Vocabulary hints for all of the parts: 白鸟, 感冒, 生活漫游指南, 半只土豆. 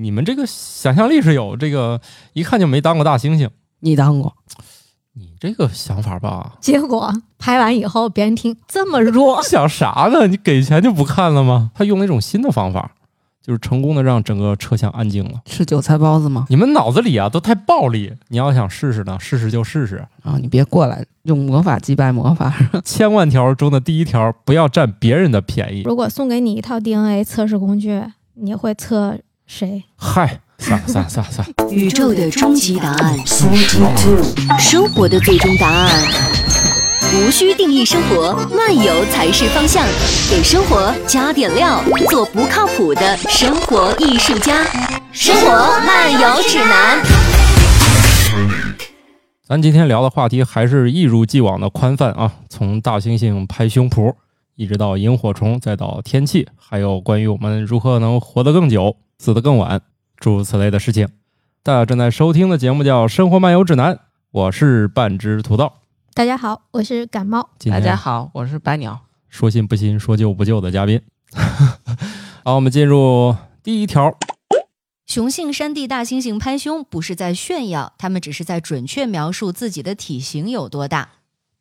你们这个想象力是有这个，一看就没当过大猩猩。你当过，你这个想法吧？结果拍完以后，别人听这么弱，想啥呢？你给钱就不看了吗？他用了一种新的方法，就是成功的让整个车厢安静了。吃韭菜包子吗？你们脑子里啊都太暴力。你要想试试呢，试试就试试啊！你别过来用魔法击败魔法。千万条中的第一条，不要占别人的便宜。如果送给你一套 DNA 测试工具，你会测谁？嗨，算。宇宙的终极答案，生活的最终答案。无需定义生活，漫游才是方向。给生活加点料，做不靠谱的生活艺术家。生活漫游指南。咱今天聊的话题还是一如既往的宽泛啊，从大猩猩拍胸脯，一直到萤火虫，再到天气，还有关于我们如何能活得更久，死得更晚，诸如此类的事情。大家正在收听的节目叫《生活漫游指南》，我是半只土豆。大家好，我是感冒。大家好，我是白鸟。说新不新，说旧不旧的嘉宾。好，我们进入第一条。雄性山地大猩猩拍胸不是在炫耀，他们只是在准确描述自己的体型有多大。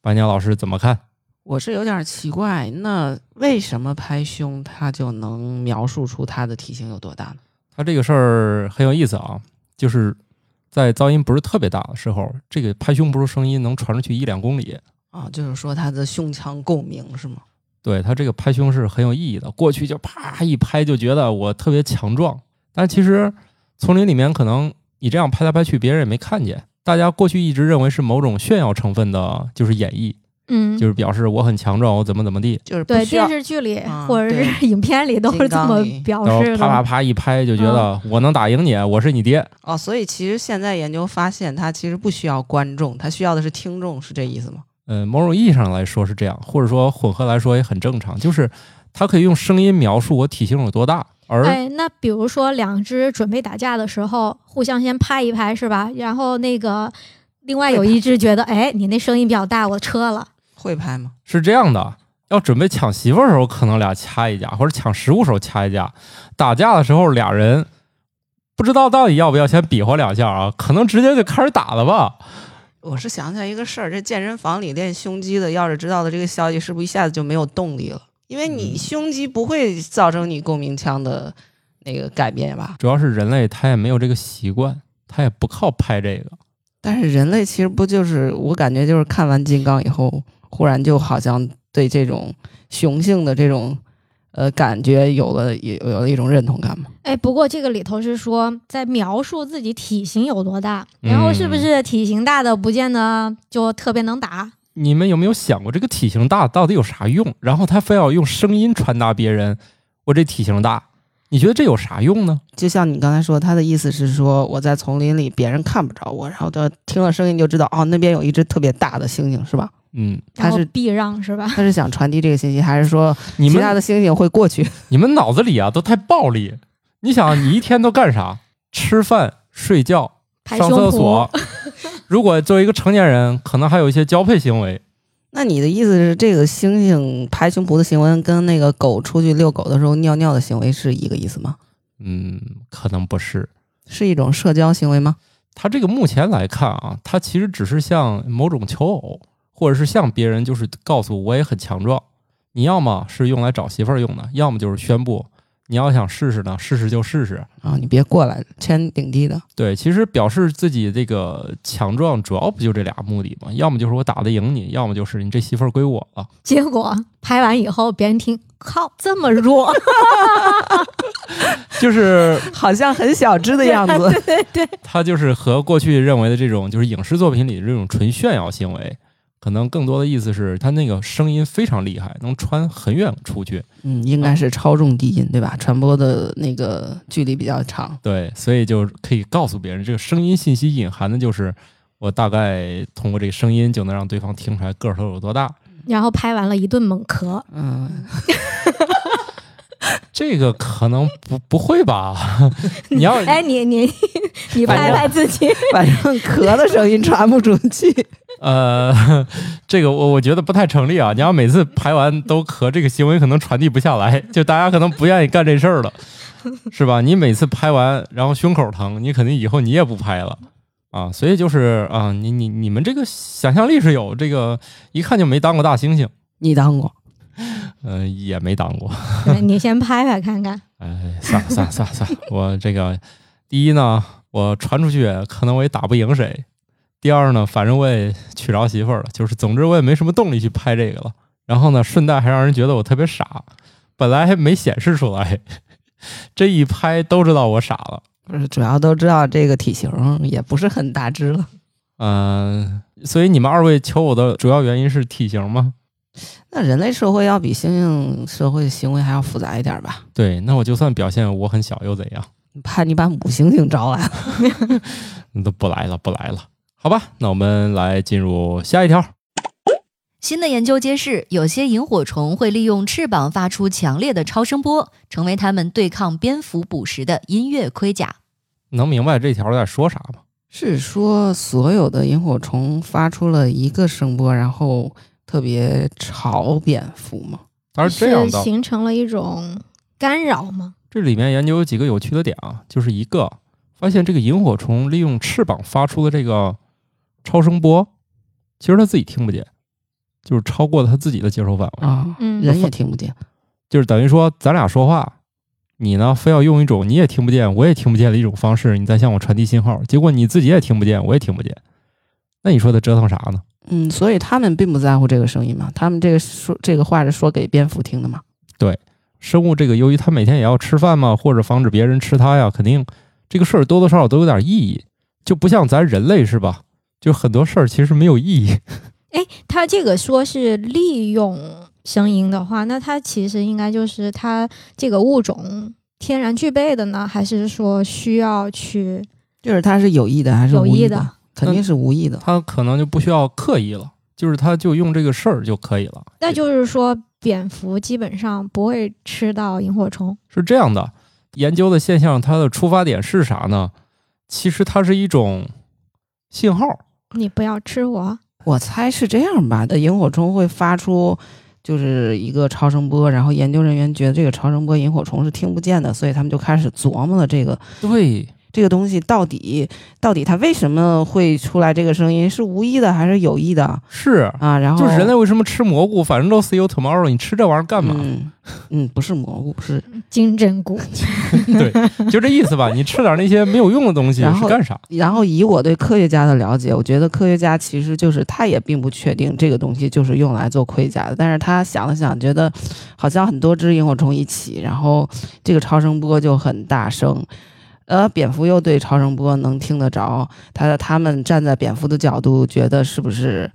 白鸟老师怎么看？我是有点奇怪，那为什么拍胸他就能描述出他的体型有多大呢？他这个事儿很有意思啊，就是在噪音不是特别大的时候，这个拍胸脯声音能传出去1-2公里啊，就是说它的胸腔共鸣是吗？对，它这个拍胸是很有意义的。过去就啪一拍就觉得我特别强壮，但其实丛林里面可能你这样拍来拍去别人也没看见。大家过去一直认为是某种炫耀成分的，就是演绎，就是表示我很强壮，我怎么怎么地，就是对电视剧里、或者是影片里都是这么表示的，啪一拍就觉得我能打赢你，我是你爹哦。所以其实现在研究发现，他其实不需要观众，他需要的是听众，是这意思吗？某种意义上来说是这样，或者说混合来说也很正常，就是他可以用声音描述我体型有多大。那比如说两只准备打架的时候，互相先拍一拍是吧？然后那个另外有一只觉得，哎，你那声音比较大，我撤了。会拍吗？是这样的，要准备抢媳妇的时候，可能俩掐一架，或者抢食物时候掐一架。打架的时候，俩人不知道到底要不要先比划两下啊，可能直接就开始打了吧。我是想起来一个事儿，这健身房里练胸肌的，要是知道的这个消息，是不是一下子就没有动力了？因为你胸肌不会造成你共鸣腔的那个改变吧？主要是人类他也没有这个习惯，他也不靠拍这个。但是人类其实不就是，我感觉就是看完《金刚》以后。忽然就好像对这种雄性的这种感觉有了一种认同感嘛。哎，不过这个里头是说在描述自己体型有多大，然后是不是体型大的不见得就特别能打？你们有没有想过这个体型大到底有啥用？然后他非要用声音传达别人我这体型大，你觉得这有啥用呢？就像你刚才说，他的意思是说我在丛林里别人看不着我，然后就听了声音就知道哦，那边有一只特别大的猩猩是吧？他是避让是吧？他是想传递这个信息，还是说其他的猩猩会过去？你们脑子里啊都太暴力。你想，你一天都干啥？吃饭、睡觉、上厕所。如果作为一个成年人，可能还有一些交配行为。那你的意思是，这个猩猩拍胸脯的行为跟那个狗出去遛狗的时候尿尿的行为是一个意思吗？可能不是，是一种社交行为吗？他这个目前来看啊，他其实只是像某种求偶。或者是向别人就是告诉我也很强壮，你要么是用来找媳妇儿用的，要么就是宣布你要想试试呢，试试就试试啊，你别过来签顶替的。对，其实表示自己这个强壮主要不就这俩目的吗？要么就是我打得赢你，要么就是你这媳妇儿归我了。结果拍完以后别人听，靠，这么弱。就是好像很小只的样子。对，他就是和过去认为的这种就是影视作品里的这种纯炫耀行为，可能更多的意思是他那个声音非常厉害，能传很远出去。应该是超重低音对吧？传播的那个距离比较长。对，所以就可以告诉别人这个声音信息隐含的就是我大概通过这个声音就能让对方听出来个头有多大。然后拍完了一顿猛咳。这个可能不会吧？你要你拍拍自己，反正咳的声音传不出去。这个我觉得不太成立啊！你要每次排完都咳，这个行为可能传递不下来，就大家可能不愿意干这事儿了。是吧？你每次拍完然后胸口疼，你肯定以后你也不拍了啊。所以就是啊，你们这个想象力是有这个，一看就没当过大猩猩。你当过？也没当过。你先拍拍看看。哎，算了，我这个第一呢，我传出去可能我也打不赢谁。第二呢，反正我也娶着媳妇儿了，就是总之我也没什么动力去拍这个了。然后呢，顺带还让人觉得我特别傻，本来还没显示出来，这一拍都知道我傻了。不是，主要都知道这个体型也不是很大只了。所以你们二位求我的主要原因是体型吗？那人类社会要比猩猩社会行为还要复杂一点吧？对，那我就算表现我很小又怎样？怕你把母猩猩招来了。你都不来了。好吧，那我们来进入下一条。新的研究揭示，有些萤火虫会利用翅膀发出强烈的超声波，成为它们对抗蝙蝠捕食的音乐盔甲。能明白这条在说啥吗？是说所有的萤火虫发出了一个声波，然后特别吵蝙蝠吗？它是这样的，形成了一种干扰吗？这里面研究有几个有趣的点啊，就是一个发现这个萤火虫利用翅膀发出的这个超声波，其实它自己听不见，就是超过了它自己的接收范围啊，人也听不见，就是等于说咱俩说话，你呢非要用一种你也听不见我也听不见的一种方式，你再向我传递信号，结果你自己也听不见我也听不见，那你说它折腾啥呢？所以他们并不在乎这个声音嘛，他们这个话是说给蝙蝠听的嘛。对，生物这个由于它每天也要吃饭嘛，或者防止别人吃它呀，肯定这个事儿多多少少都有点意义，就不像咱人类是吧？就很多事儿其实没有意义。哎，他这个说是利用声音的话，那他其实应该就是他这个物种天然具备的呢，还是说需要去？就是他是有意的还是无意的？肯定是无意的。他可能就不需要刻意了，就是他就用这个事儿就可以了。那就是说，蝙蝠基本上不会吃到萤火虫。是这样的。研究的现象，它的出发点是啥呢？其实它是一种信号，你不要吃我。我猜是这样吧，萤火虫会发出就是一个超声波，然后研究人员觉得这个超声波萤火虫是听不见的，所以他们就开始琢磨了这个东西到底它为什么会出来这个声音，是无意的还是有意的？是啊，然后就是人类为什么吃蘑菇？反正都 see you tomorrow， 你吃这玩意儿干嘛？不是蘑菇，是金针菇。对，就这意思吧。你吃点那些没有用的东西是干啥？然后以我对科学家的了解，我觉得科学家其实就是他也并不确定这个东西就是用来做盔甲的，但是他想了想，觉得好像很多只萤火虫一起，然后这个超声波就很大声。蝙蝠又对超声波能听得着，他们站在蝙蝠的角度，觉得是不是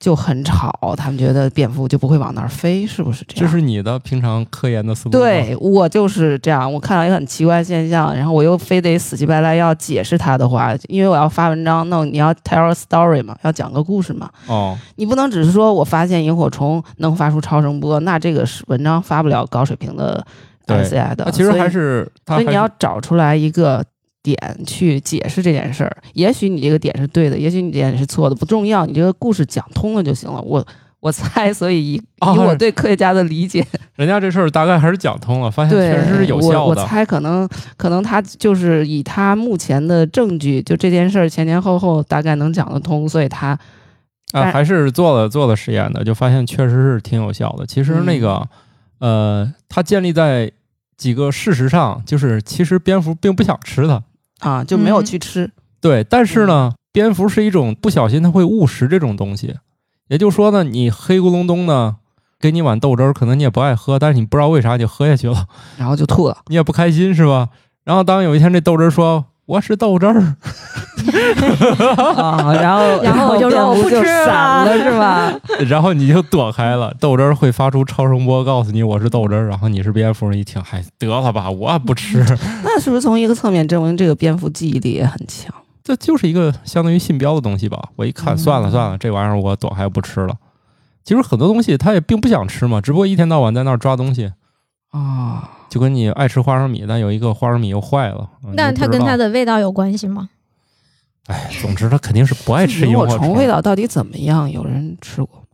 就很吵？他们觉得蝙蝠就不会往那儿飞，是不是这样？这是你的平常科研的思路。对，我就是这样。我看到一个很奇怪现象，然后我又非得死乞白赖要解释它的话，因为我要发文章，那你要 tell a story 嘛，要讲个故事嘛。哦，你不能只是说我发现萤火虫能发出超声波，那这个文章发不了高水平的。对的，其实所以你要找出来一个点去解释这件事儿。也许你这个点是对的，也许你这点是错的，不重要，你这个故事讲通了就行了。我猜，所以以我对科学家的理解，人家这事儿大概还是讲通了，发现确实是有效的。我猜可能他就是以他目前的证据，就这件事儿前前后后大概能讲得通，所以他还是做了实验的，就发现确实是挺有效的。其实那个。它建立在几个事实上，就是其实蝙蝠并不想吃它啊，就没有去吃。对，但是呢，蝙蝠是一种不小心它会误食这种东西，也就是说呢，你黑咕隆咚呢给你碗豆汁儿，可能你也不爱喝，但是你不知道为啥你就喝下去了，然后就吐了，你也不开心是吧？然后当有一天这豆汁儿说我是豆汁儿。哦、然后我就说我不吃了，是吧？然后你就躲开了。豆汁儿会发出超声波，告诉你我是豆汁儿，然后你是蝙蝠。一听，嗨，得了吧，我不吃。那是不是从一个侧面证明这个蝙蝠记忆力也很强？这就是一个相当于信标的东西吧？我一看，算了，这玩意儿我躲开不吃了。其实很多东西他也并不想吃嘛，只不过一天到晚在那儿抓东西啊。哦，就跟你爱吃花生米，但有一个花生米又坏了。那它跟它的味道有关系吗？哎，总之他肯定是不爱吃萤火虫。味道到底怎么样？有人吃过吗？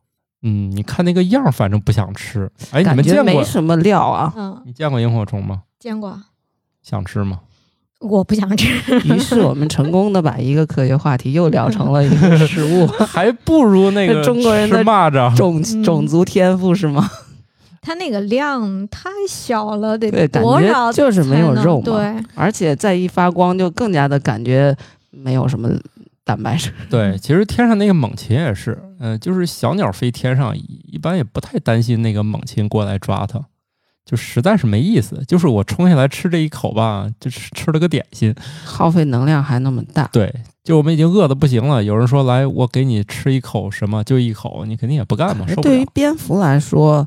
你看那个样，反正不想吃。哎，你们见过？没什么料啊。你见过萤火虫吗？见过。想吃吗？我不想吃。于是我们成功的把一个科学话题又聊成了一个食物，还不如那个中国人的蚂蚱种族天赋是吗？它那个量太小了，得多少就是没有肉嘛。对，而且再一发光就更加的感觉没有什么蛋白质。对，其实天上那个猛禽也是，就是小鸟飞天上一般也不太担心那个猛禽过来抓它，就实在是没意思。就是我冲下来吃这一口吧，就吃了个点心，耗费能量还那么大。对，就我们已经饿得不行了，有人说来我给你吃一口什么，就一口，你肯定也不干嘛，受不了。对于蝙蝠来说，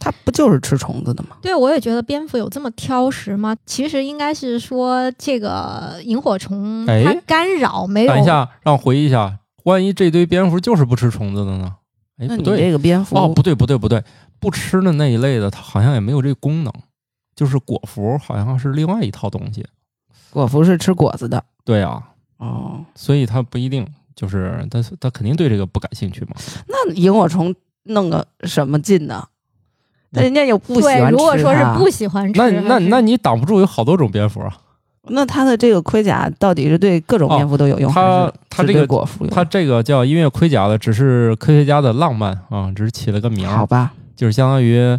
它不就是吃虫子的吗？对，我也觉得蝙蝠有这么挑食吗？其实应该是说这个萤火虫它干扰没有。等一下，让我回忆一下，万一这堆蝙蝠就是不吃虫子的呢？那你这个蝙蝠不对，不吃的那一类的，它好像也没有这功能。就是果蝠好像是另外一套东西，果蝠是吃果子的。对啊，哦，所以它不一定就是它肯定对这个不感兴趣嘛。那萤火虫弄个什么劲呢？但人家又不喜欢吃它。如果说是不喜欢吃，那你挡不住有好多种蝙蝠啊。那它的这个盔甲到底是对各种蝙蝠都有用，它这个果蝠，它这个叫音乐盔甲的，只是科学家的浪漫啊，只是起了个名。好吧，就是相当于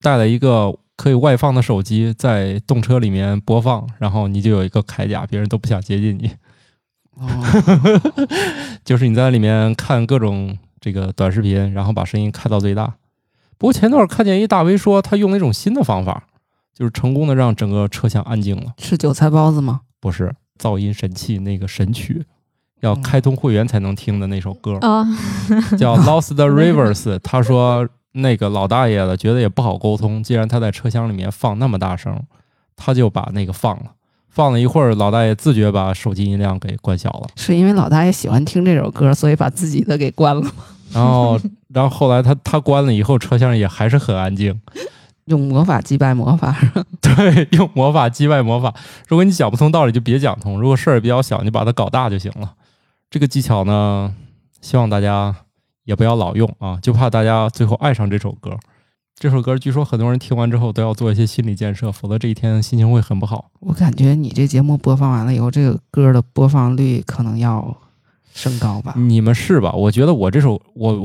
带了一个可以外放的手机，在动车里面播放，然后你就有一个铠甲，别人都不想接近你。哦，就是你在里面看各种这个短视频，然后把声音开到最大。不过前段看见一大 V 说，他用了一种新的方法，就是成功的让整个车厢安静了。是韭菜包子吗？不是，噪音神器那个神曲，要开通会员才能听的那首歌，叫 Lost Rivers。 他说那个老大爷了，觉得也不好沟通，既然他在车厢里面放那么大声，他就把那个放了一会儿，老大爷自觉把手机音量给关小了。是因为老大爷喜欢听这首歌，所以把自己的给关了吗？然后后来他关了以后，车厢也还是很安静。用魔法击败魔法。对，用魔法击败魔法。如果你讲不通道理就别讲通，如果事儿比较小你把它搞大就行了。这个技巧呢，希望大家也不要老用啊，就怕大家最后爱上这首歌。这首歌据说很多人听完之后都要做一些心理建设，否则这一天心情会很不好。我感觉你这节目播放完了以后，这个歌的播放率可能要升高吧。你们是吧？我觉得我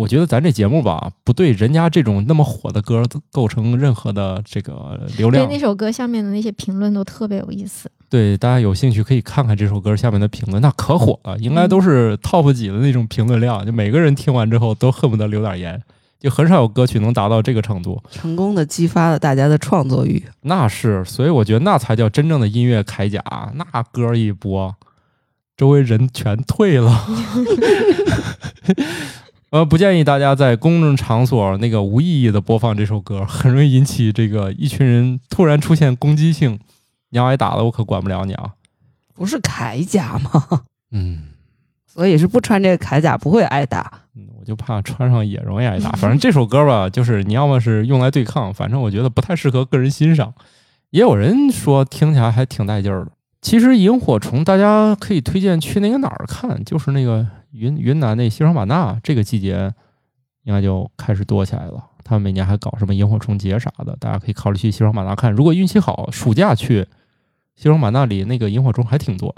觉得咱这节目吧，不对人家这种那么火的歌构成任何的这个流量。对，那首歌下面的那些评论都特别有意思。对，大家有兴趣可以看看这首歌下面的评论，那可火了，应该都是 top 几的那种评论量，就每个人听完之后都恨不得留点言，就很少有歌曲能达到这个程度。成功的激发了大家的创作欲。那是，所以我觉得那才叫真正的音乐铠甲。那歌一播，周围人全退了。不建议大家在公众场所那个无意义的播放这首歌，很容易引起这个一群人突然出现攻击性。你要挨打了，我可管不了你啊！不是铠甲吗？所以是不穿这个铠甲不会挨打。我就怕穿上也容易挨打。反正这首歌吧，就是你要么是用来对抗，反正我觉得不太适合个人欣赏。也有人说听起来还挺带劲儿的。其实萤火虫大家可以推荐去那个哪儿看，就是那个云南那西双版纳，这个季节应该就开始多起来了。他们每年还搞什么萤火虫节啥的，大家可以考虑去西双版纳看。如果运气好，暑假去西双版纳里那个萤火虫还挺多。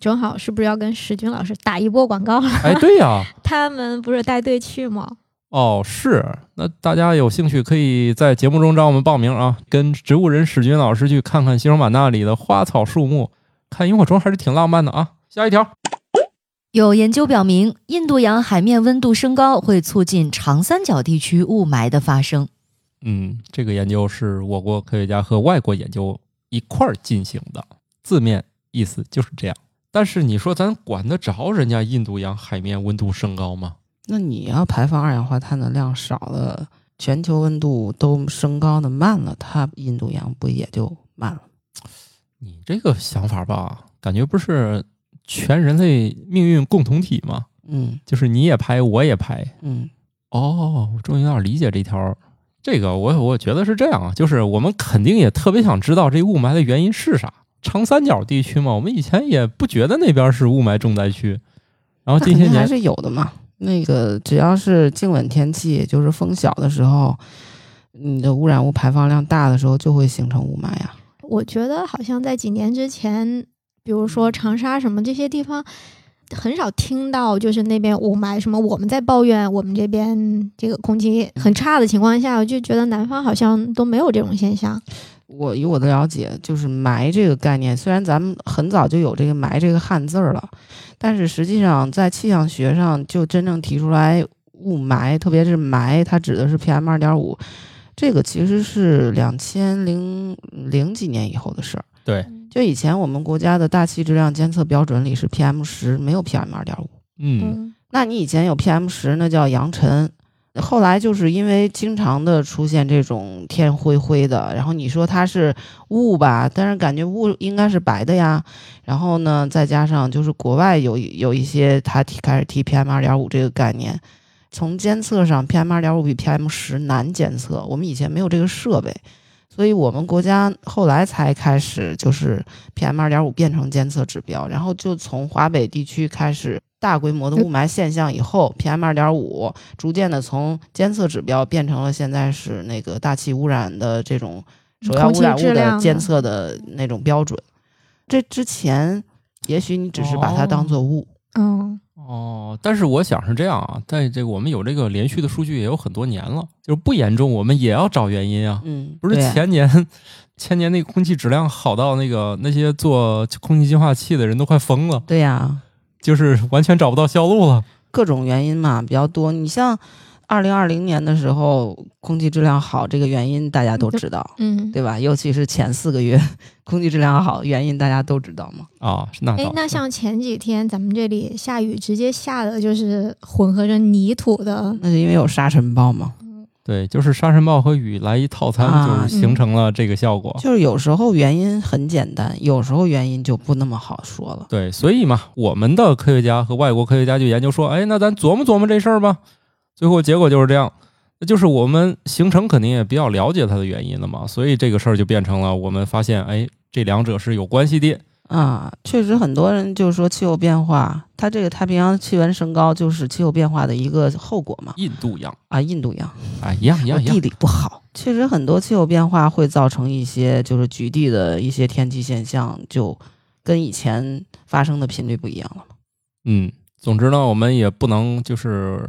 正好是不是要跟石军老师打一波广告了？哎，对呀，他们不是带队去吗？哦，是。那大家有兴趣可以在节目中找我们报名啊，跟植物人史军老师去看看西双版纳里的花草树木，看萤火虫还是挺浪漫的啊。下一条，有研究表明，印度洋海面温度升高会促进长三角地区雾霾的发生。这个研究是我国科学家和外国研究一块儿进行的，字面意思就是这样。但是你说咱管得着人家印度洋海面温度升高吗？那你要排放二氧化碳的量少了，全球温度都升高的慢了，它印度洋不也就慢了？你这个想法吧，感觉不是全人类命运共同体吗？就是你也排我也排。我终于有点理解这条。这个我觉得是这样啊，就是我们肯定也特别想知道这雾霾的原因是啥。长三角地区嘛，我们以前也不觉得那边是雾霾重灾区，然后这些年还是有的嘛。那个只要是静稳天气，也就是风小的时候，你的污染物排放量大的时候，就会形成雾霾呀。我觉得好像在几年之前，比如说长沙什么这些地方很少听到，就是那边雾霾什么我们在抱怨我们这边这个空气很差的情况下，我就觉得南方好像都没有这种现象。我以我的了解，就是霾这个概念，虽然咱们很早就有这个霾这个汉字了，但是实际上在气象学上就真正提出来雾霾，特别是霾它指的是 PM2.5， 这个其实是2000几年以后的事儿。对，就以前我们国家的大气质量监测标准里是 PM10， 没有 PM2.5。 嗯，那你以前有 PM10 那叫扬尘，后来就是因为经常的出现这种天灰灰的，然后你说它是雾吧，但是感觉雾应该是白的呀，然后呢再加上就是国外有一些它开始提 PM2.5 这个概念，从监测上 PM2.5 比 PM10 难监测，我们以前没有这个设备，所以我们国家后来才开始就是 PM2.5 变成监测指标，然后就从华北地区开始大规模的雾霾现象以后， PM2.5 逐渐的从监测指标变成了现在是那个大气污染的这种首要污染物的监测的那种标准。这之前也许你只是把它当作雾。嗯。哦，但是我想是这样啊，但这个我们有这个连续的数据也有很多年了，就是不严重我们也要找原因啊。嗯，不是前年那个空气质量好到那个那些做空气净化器的人都快疯了。对呀，就是完全找不到销路了，各种原因嘛比较多。你像2020年的时候，空气质量好这个原因大家都知道，嗯，对吧？尤其是前4个月，空气质量好原因大家都知道嘛。哦，那哎，那像前几天咱们这里下雨，直接下的就是混合着泥土的，那是因为有沙尘暴嘛。对，就是沙尘暴和雨来一套餐，就是形成了这个效果。就是有时候原因很简单，有时候原因就不那么好说了。对，所以嘛，我们的科学家和外国科学家就研究说，哎，那咱琢磨琢磨这事儿吧。最后结果就是这样，就是我们形成肯定也比较了解它的原因了嘛，所以这个事儿就变成了我们发现，哎，这两者是有关系的啊。确实，很多人就说气候变化，它这个太平洋气温升高就是气候变化的一个后果嘛。印度洋，哎，一样，地理不好。确实，很多气候变化会造成一些就是局地的一些天气现象，就跟以前发生的频率不一样了。嗯，总之呢，我们也不能就是。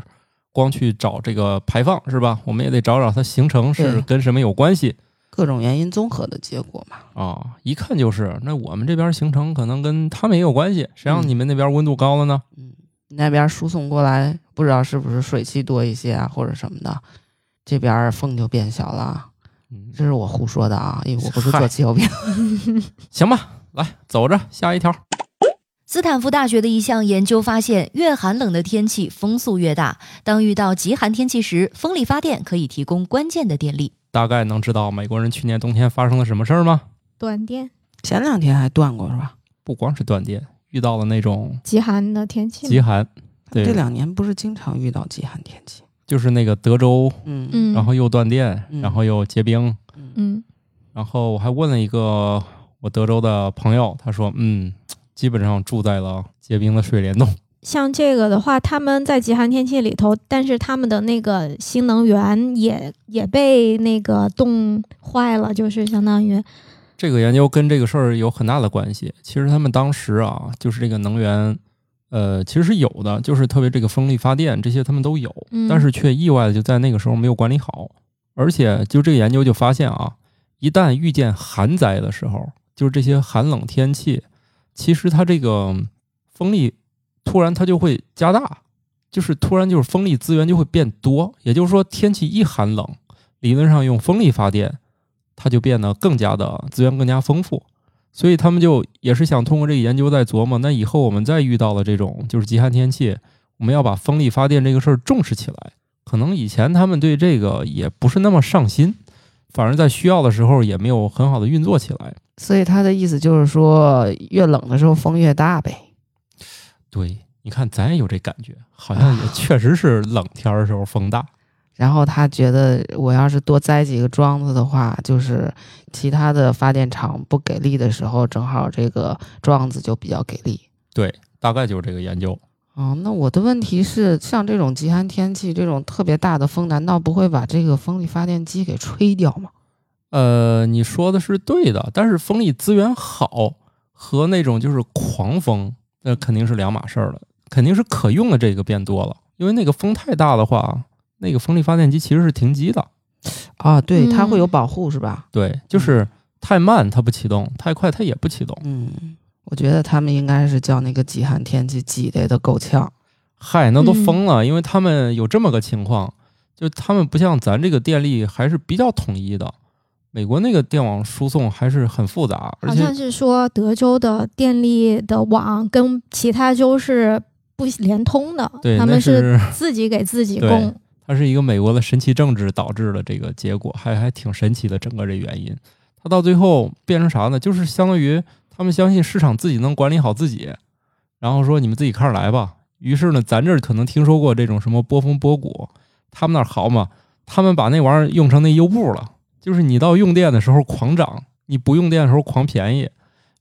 光去找这个排放是吧？我们也得找它形成是跟什么有关系，各种原因综合的结果嘛。哦，一看就是那我们这边形成可能跟他们也有关系，谁让你们那边温度高了呢？嗯，那边输送过来不知道是不是水汽多一些啊，或者什么的，这边风就变小了。这是我胡说的啊，因为我不是做气候变化。行吧，来走着下一条。斯坦福大学的一项研究发现，越寒冷的天气风速越大，当遇到极寒天气时，风力发电可以提供关键的电力。大概能知道美国人去年冬天发生了什么事儿吗？断电。前2天还断过是吧？不光是断电，遇到了那种极寒的天气。极寒，对，这2年不是经常遇到极寒天气，就是那个德州，嗯，然后又断电，然后又结冰，嗯，然后我还问了一个我德州的朋友，他说，基本上住在了结冰的水帘洞。像这个的话，他们在极寒天气里头，但是他们的那个新能源也被那个冻坏了，就是相当于这个研究跟这个事儿有很大的关系。其实他们当时啊，就是这个能源，其实是有的，就是特别这个风力发电这些他们都有，但是却意外的就在那个时候没有管理好，而且就这个研究就发现啊，一旦遇见寒灾的时候，就是这些寒冷天气。其实它这个风力突然它就会加大，就是突然就是风力资源就会变多，也就是说天气一寒冷，理论上用风力发电它就变得更加的资源更加丰富。所以他们就也是想通过这个研究在琢磨，那以后我们再遇到了这种就是极寒天气，我们要把风力发电这个事儿重视起来。可能以前他们对这个也不是那么上心，反而在需要的时候也没有很好的运作起来。所以他的意思就是说，越冷的时候风越大呗。对，你看咱也有这感觉，好像也确实是冷天的时候风大。然后他觉得我要是多栽几个桩子的话，就是其他的发电厂不给力的时候，正好这个桩子就比较给力。对，大概就是这个研究。哦，那我的问题是，像这种极寒天气，这种特别大的风，难道不会把这个风力发电机给吹掉吗？你说的是对的，但是风力资源好和那种就是狂风，那肯定是两码事儿了，肯定是可用的这个变多了，因为那个风太大的话，那个风力发电机其实是停机的啊，对，它会有保护是吧？对，就是太慢它不启动，太快它也不启动。嗯，我觉得他们应该是叫那个极寒天气挤得的够呛。嗨，那都疯了，因为他们有这么个情况，就他们不像咱这个电力还是比较统一的。美国那个电网输送还是很复杂，而且好像是说德州的电力的网跟其他州是不连通的，他们是自己给自己供。它是一个美国的神奇政治导致了这个结果，还挺神奇的，整个这原因。它到最后变成啥呢？就是相当于他们相信市场自己能管理好自己，然后说你们自己看着来吧。于是呢，咱这儿可能听说过这种什么波峰波谷，他们那儿好嘛，他们把那玩意儿用成那优步了。就是你到用电的时候狂涨，你不用电的时候狂便宜，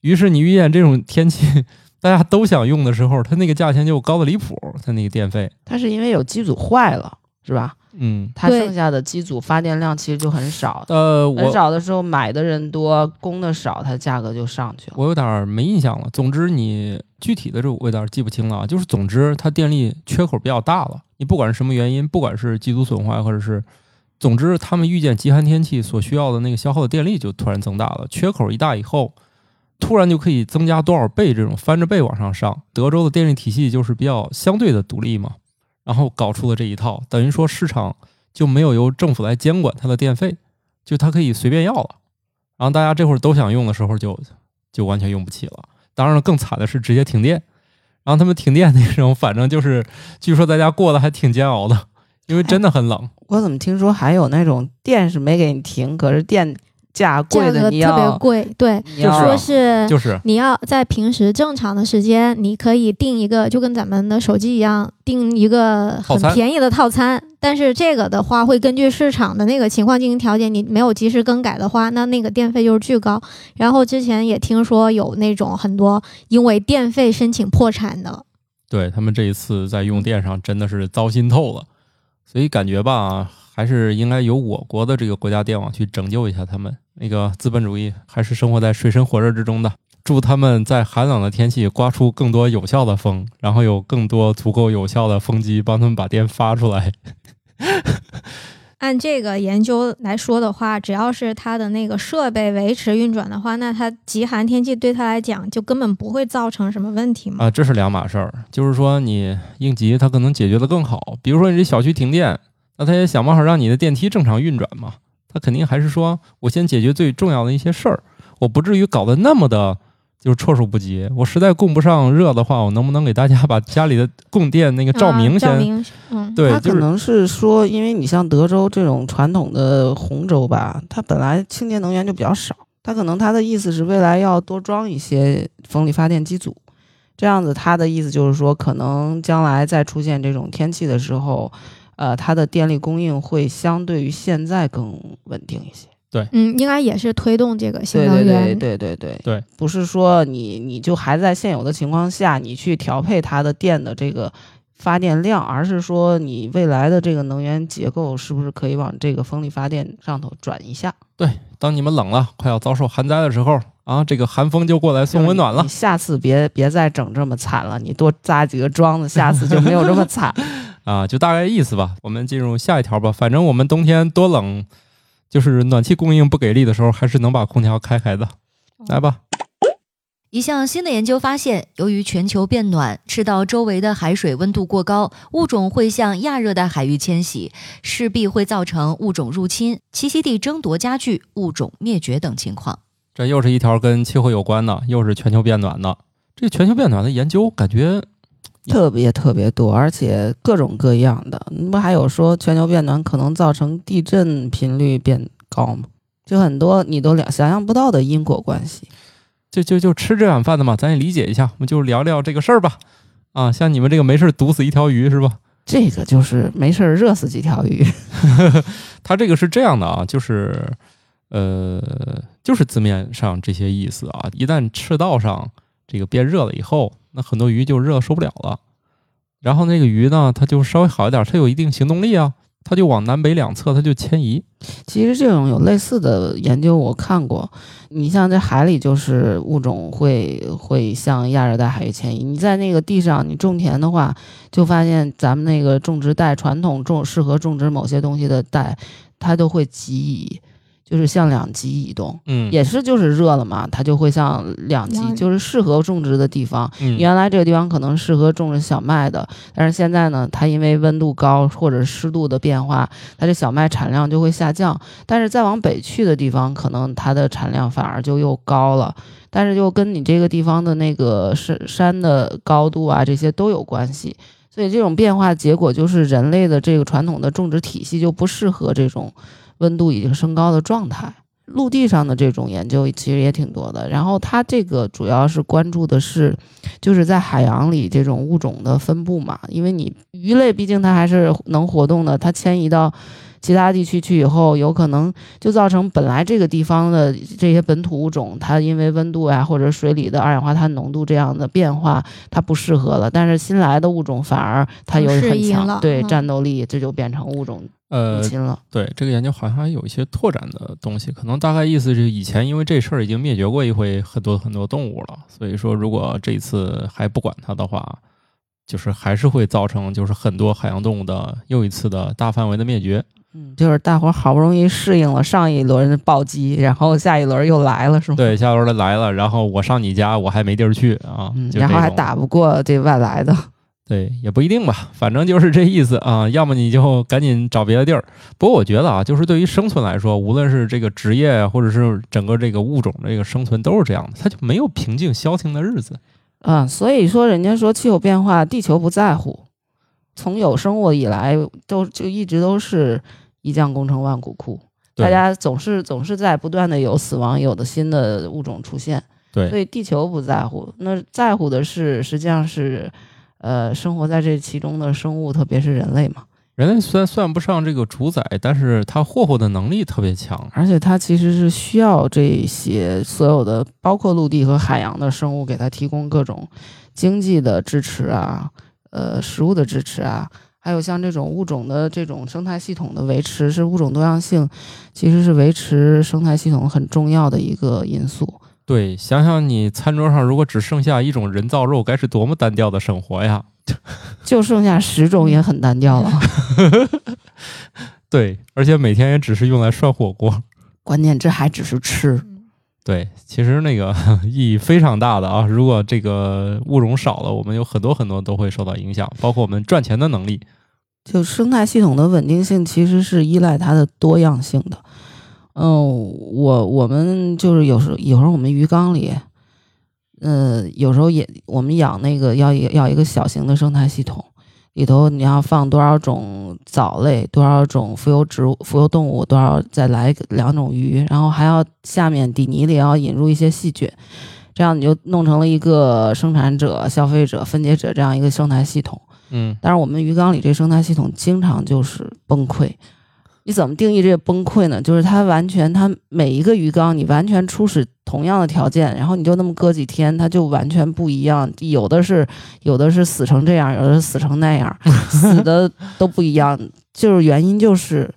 于是你遇见这种天气大家都想用的时候，它那个价钱就高的离谱，它那个电费。它是因为有机组坏了是吧？嗯，它剩下的机组发电量其实就很少，很少的时候买的人多供的少，它价格就上去了。我有点没印象了，总之你具体的这我有点记不清了，就是总之它电力缺口比较大了，你不管是什么原因，不管是机组损坏或者是总之他们遇见极寒天气所需要的那个消耗的电力就突然增大了，缺口一大以后突然就可以增加多少倍，这种翻着倍往上上。德州的电力体系就是比较相对的独立嘛，然后搞出了这一套，等于说市场就没有由政府来监管它的电费，就它可以随便要了，然后大家这会儿都想用的时候就完全用不起了。当然了，更惨的是直接停电，然后他们停电那种反正就是据说大家过得还挺煎熬的，因为真的很冷。我怎么听说还有那种电是没给你停，可是电价贵的你要价格特别贵，对，就是你要在平时正常的时间，你可以订一个，就跟咱们的手机一样，订一个很便宜的套餐，但是这个的话会根据市场的那个情况进行调节，你没有及时更改的话，那个电费就是巨高。然后之前也听说有那种很多因为电费申请破产的，对，他们这一次在用电上真的是糟心透了。所以感觉吧，还是应该由我国的这个国家电网去拯救一下他们。那个资本主义还是生活在水深火热之中的，祝他们在寒冷的天气刮出更多有效的风，然后有更多足够有效的风机帮他们把电发出来。按这个研究来说的话，只要是它的那个设备维持运转的话，那它极寒天气对它来讲就根本不会造成什么问题嘛。这是两码事儿，就是说你应急它可能解决的更好，比如说你这小区停电，那它也想办法让你的电梯正常运转嘛，它肯定还是说我先解决最重要的一些事儿，我不至于搞得那么的就是措手不及。我实在供不上热的话，我能不能给大家把家里的供电那个照明先？对，他可能是说，因为你像德州这种传统的红州吧，它本来清洁能源就比较少，他可能他的意思是未来要多装一些风力发电机组，这样子他的意思就是说，可能将来再出现这种天气的时候，它的电力供应会相对于现在更稳定一些。对，应该也是推动这个新能源。对，不是说你就还在现有的情况下，你去调配它的电的这个发电量，而是说你未来的这个能源结构是不是可以往这个风力发电上头转一下？对，当你们冷了，快要遭受寒灾的时候啊，这个寒风就过来送温暖了。你下次别再整这么惨了，你多扎几个桩子，下次就没有这么惨啊，就大概意思吧。我们进入下一条吧，反正我们冬天多冷。就是暖气供应不给力的时候，还是能把空调开开的。来吧。一项新的研究发现，由于全球变暖，赤道周围的海水温度过高，物种会向亚热带海域迁徙，势必会造成物种入侵、栖息地争夺加剧、物种灭绝等情况。这又是一条跟气候有关的，又是全球变暖的。这全球变暖的研究感觉特别多，而且各种各样的。不还有说全球变暖可能造成地震频率变高吗？就很多你都想象不到的因果关系。就吃这碗饭的嘛，咱也理解一下，我们就聊聊这个事儿吧。啊，像你们这个没事毒死一条鱼是吧？这个就是没事热死几条鱼。他这个是这样的啊，就是就是字面上这些意思啊。一旦赤道上这个变热了以后，那很多鱼就热受不了了，然后那个鱼呢，它就稍微好一点，它有一定行动力啊，它就往南北两侧它就迁移。其实这种有类似的研究我看过，你像在海里就是物种会向亚热带海域迁移，你在那个地上你种田的话，就发现咱们那个种植带传统适合种植某些东西的带，它都会极移，就是向两极移动，嗯，也是就是热了嘛，它就会向两极，就是适合种植的地方，嗯，原来这个地方可能适合种植小麦的，但是现在呢，它因为温度高或者湿度的变化，它这小麦产量就会下降，但是再往北去的地方，可能它的产量反而就又高了，但是又跟你这个地方的那个山的高度啊，这些都有关系。所以这种变化结果就是人类的这个传统的种植体系就不适合这种温度已经升高的状态。陆地上的这种研究其实也挺多的，然后它这个主要是关注的是就是在海洋里这种物种的分布嘛，因为你鱼类毕竟它还是能活动的，它迁移到其他地区去以后，有可能就造成本来这个地方的这些本土物种，它因为温度啊或者水里的二氧化碳浓度这样的变化，它不适合了，但是新来的物种反而它有很强对战斗力，这就变成物种入侵了。对，这个研究好像还有一些拓展的东西，可能大概意思是以前因为这事儿已经灭绝过一回很多很多动物了，所以说如果这一次还不管它的话，就是还是会造成就是很多海洋动物的又一次的大范围的灭绝。嗯，就是大伙好不容易适应了上一轮的暴击，然后下一轮又来了，是吗？对，下一轮来了，然后我上你家我还没地儿去啊，然后还打不过这外来的。对，也不一定吧，反正就是这意思啊，要么你就赶紧找别的地儿。不过我觉得啊，就是对于生存来说，无论是这个职业或者是整个这个物种这个生存都是这样的，它就没有平静消停的日子。嗯，所以说人家说气候变化地球不在乎，从有生物以来都就一直都是一将功成万骨枯，大家总是在不断的有死亡，有的新的物种出现。对，所以地球不在乎，那在乎的是实际上是生活在这其中的生物，特别是人类嘛。人类虽然算不上这个主宰，但是他霍霍的能力特别强，而且他其实是需要这些所有的包括陆地和海洋的生物给他提供各种经济的支持啊，食物的支持啊，还有像这种物种的这种生态系统的维持，是物种多样性其实是维持生态系统很重要的一个因素。对，想想你餐桌上如果只剩下一种人造肉，该是多么单调的生活呀！就剩下10种也很单调了。对，而且每天也只是用来涮火锅。关键这还只是吃。对，其实那个意义非常大的啊！如果这个物种少了，我们有很多很多都会受到影响，包括我们赚钱的能力。就生态系统的稳定性其实是依赖它的多样性的。我们就是有时候我们鱼缸里，有时候也我们养那个要一个小型的生态系统。里头你要放多少种藻类，多少种浮游动物，多少再来2种鱼，然后还要下面底泥里要引入一些细菌，这样你就弄成了一个生产者、消费者、分解者这样一个生态系统。嗯，但是我们鱼缸里这生态系统经常就是崩溃。你怎么定义这个崩溃呢？就是它每一个鱼缸你完全初始同样的条件，然后你就那么搁几天，它就完全不一样，有的是死成这样，有的是死成那样，死的都不一样。就是原因就是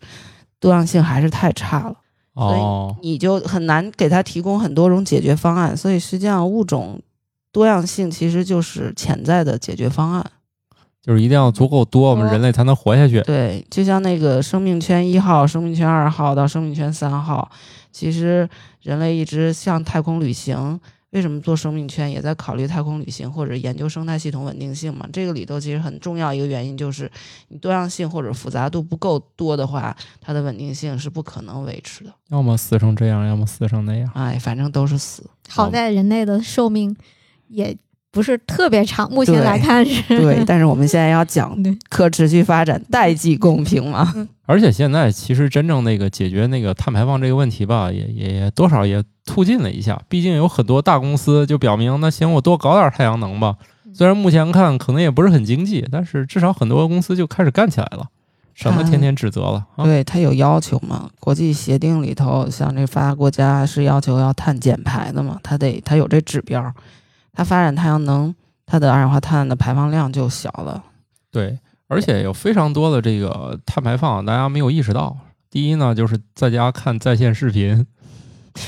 多样性还是太差了，所以你就很难给它提供很多种解决方案，所以实际上物种多样性其实就是潜在的解决方案。就是一定要足够多，我们人类才能活下去。对，就像那个生命圈1号、生命圈2号到生命圈3号，其实人类一直向太空旅行，为什么做生命圈也在考虑太空旅行或者研究生态系统稳定性嘛？这个里头其实很重要一个原因就是，你多样性或者复杂度不够多的话，它的稳定性是不可能维持的。要么死成这样，要么死成那样。哎，反正都是死。好在人类的寿命也不是特别长，目前来看是。对，但是我们现在要讲可持续发展、代际公平嘛。而且现在其实真正那个解决那个碳排放这个问题吧，也多少也促进了一下。毕竟有很多大公司就表明，那行我多搞点太阳能吧。虽然目前看可能也不是很经济，但是至少很多公司就开始干起来了，省得天天指责了。对，它有要求嘛？国际协定里头，像这发达国家是要求要碳减排的嘛，它有这指标。它发展太阳能，它的二氧化碳的排放量就小了。对，而且有非常多的这个碳排放，大家没有意识到。第一呢，就是在家看在线视频。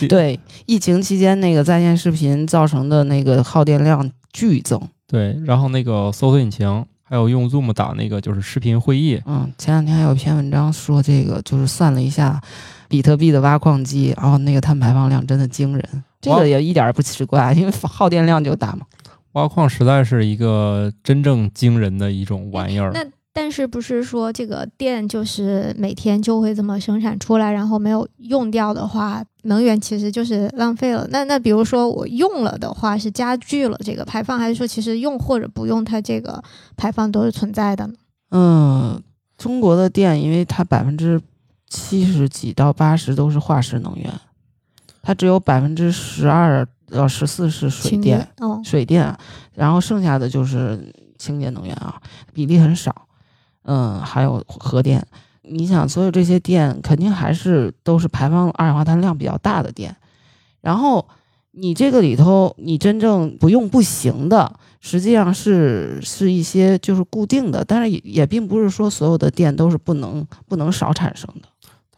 对，疫情期间那个在线视频造成的那个耗电量剧增。对，然后那个搜索引擎，还有用 Zoom 打那个就是视频会议。嗯，前两天还有一篇文章说这个就是算了一下比特币的挖矿机，然后那个碳排放量真的惊人。这个也一点不奇怪，因为耗电量就大嘛。挖矿实在是一个真正惊人的一种玩意儿。那但是不是说这个电就是每天就会这么生产出来，然后没有用掉的话，能源其实就是浪费了。那比如说我用了的话，是加剧了这个排放，还是说其实用或者不用它这个排放都是存在的呢？嗯，中国的电因为它70%几到80%都是化石能源，它只有12%到14%是水电，水电，然后剩下的就是清洁能源啊，比例很少。嗯，还有核电，你想，所有这些电肯定还是都是排放二氧化碳量比较大的电。然后你这个里头，你真正不用不行的，实际上是一些就是固定的，但是也并不是说所有的电都是不能少产生的。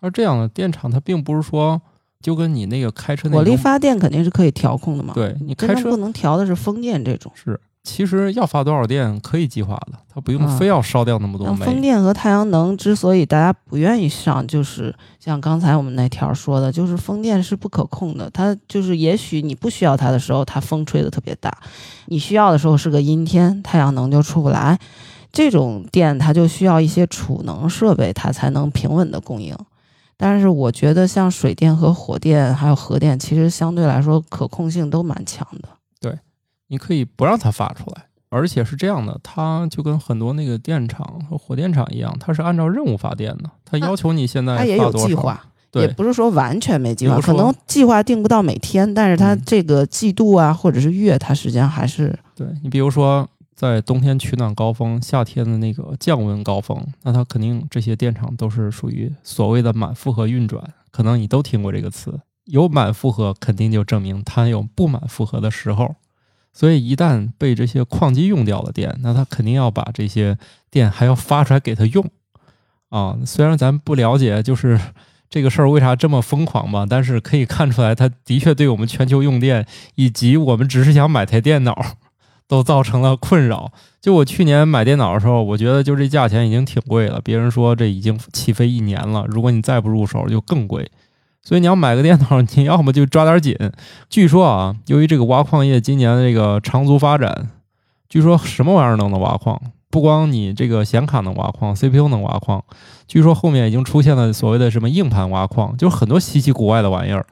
它是这样的，电厂它并不是说就跟你那个开车那种火力发电肯定是可以调控的嘛。对，你开车不能调的是风电这种。是。其实要发多少电可以计划的，它不用非要烧掉那么多煤。风电和太阳能之所以大家不愿意上，就是像刚才我们那条说的，就是风电是不可控的，它就是也许你不需要它的时候，它风吹得特别大，你需要的时候是个阴天，太阳能就出不来。这种电它就需要一些储能设备，它才能平稳的供应。但是我觉得像水电和火电还有核电，其实相对来说可控性都蛮强的。对。你可以不让它发出来，而且是这样的，它就跟很多那个电厂和火电厂一样，它是按照任务发电的，它要求你现在发多少。它也有计划，也不是说完全没计划，可能计划定不到每天，但是它这个季度啊，或者是月，它时间还是。对，你比如说在冬天取暖高峰，夏天的那个降温高峰，那它肯定这些电厂都是属于所谓的满负荷运转，可能你都听过这个词，有满负荷肯定就证明它有不满负荷的时候。所以一旦被这些矿机用掉了电，那它肯定要把这些电还要发出来给它用啊。虽然咱不了解就是这个事儿为啥这么疯狂吧，但是可以看出来它的确对我们全球用电以及我们只是想买台电脑都造成了困扰。就我去年买电脑的时候，我觉得就这价钱已经挺贵了，别人说这已经起飞1年了，如果你再不入手就更贵。所以你要买个电脑，你要么就抓点紧。据说啊，由于这个挖矿业今年这个长足发展，据说什么玩意儿都能挖矿，不光你这个显卡能挖矿， CPU 能挖矿，据说后面已经出现了所谓的什么硬盘挖矿，就是很多稀奇古怪的玩意儿。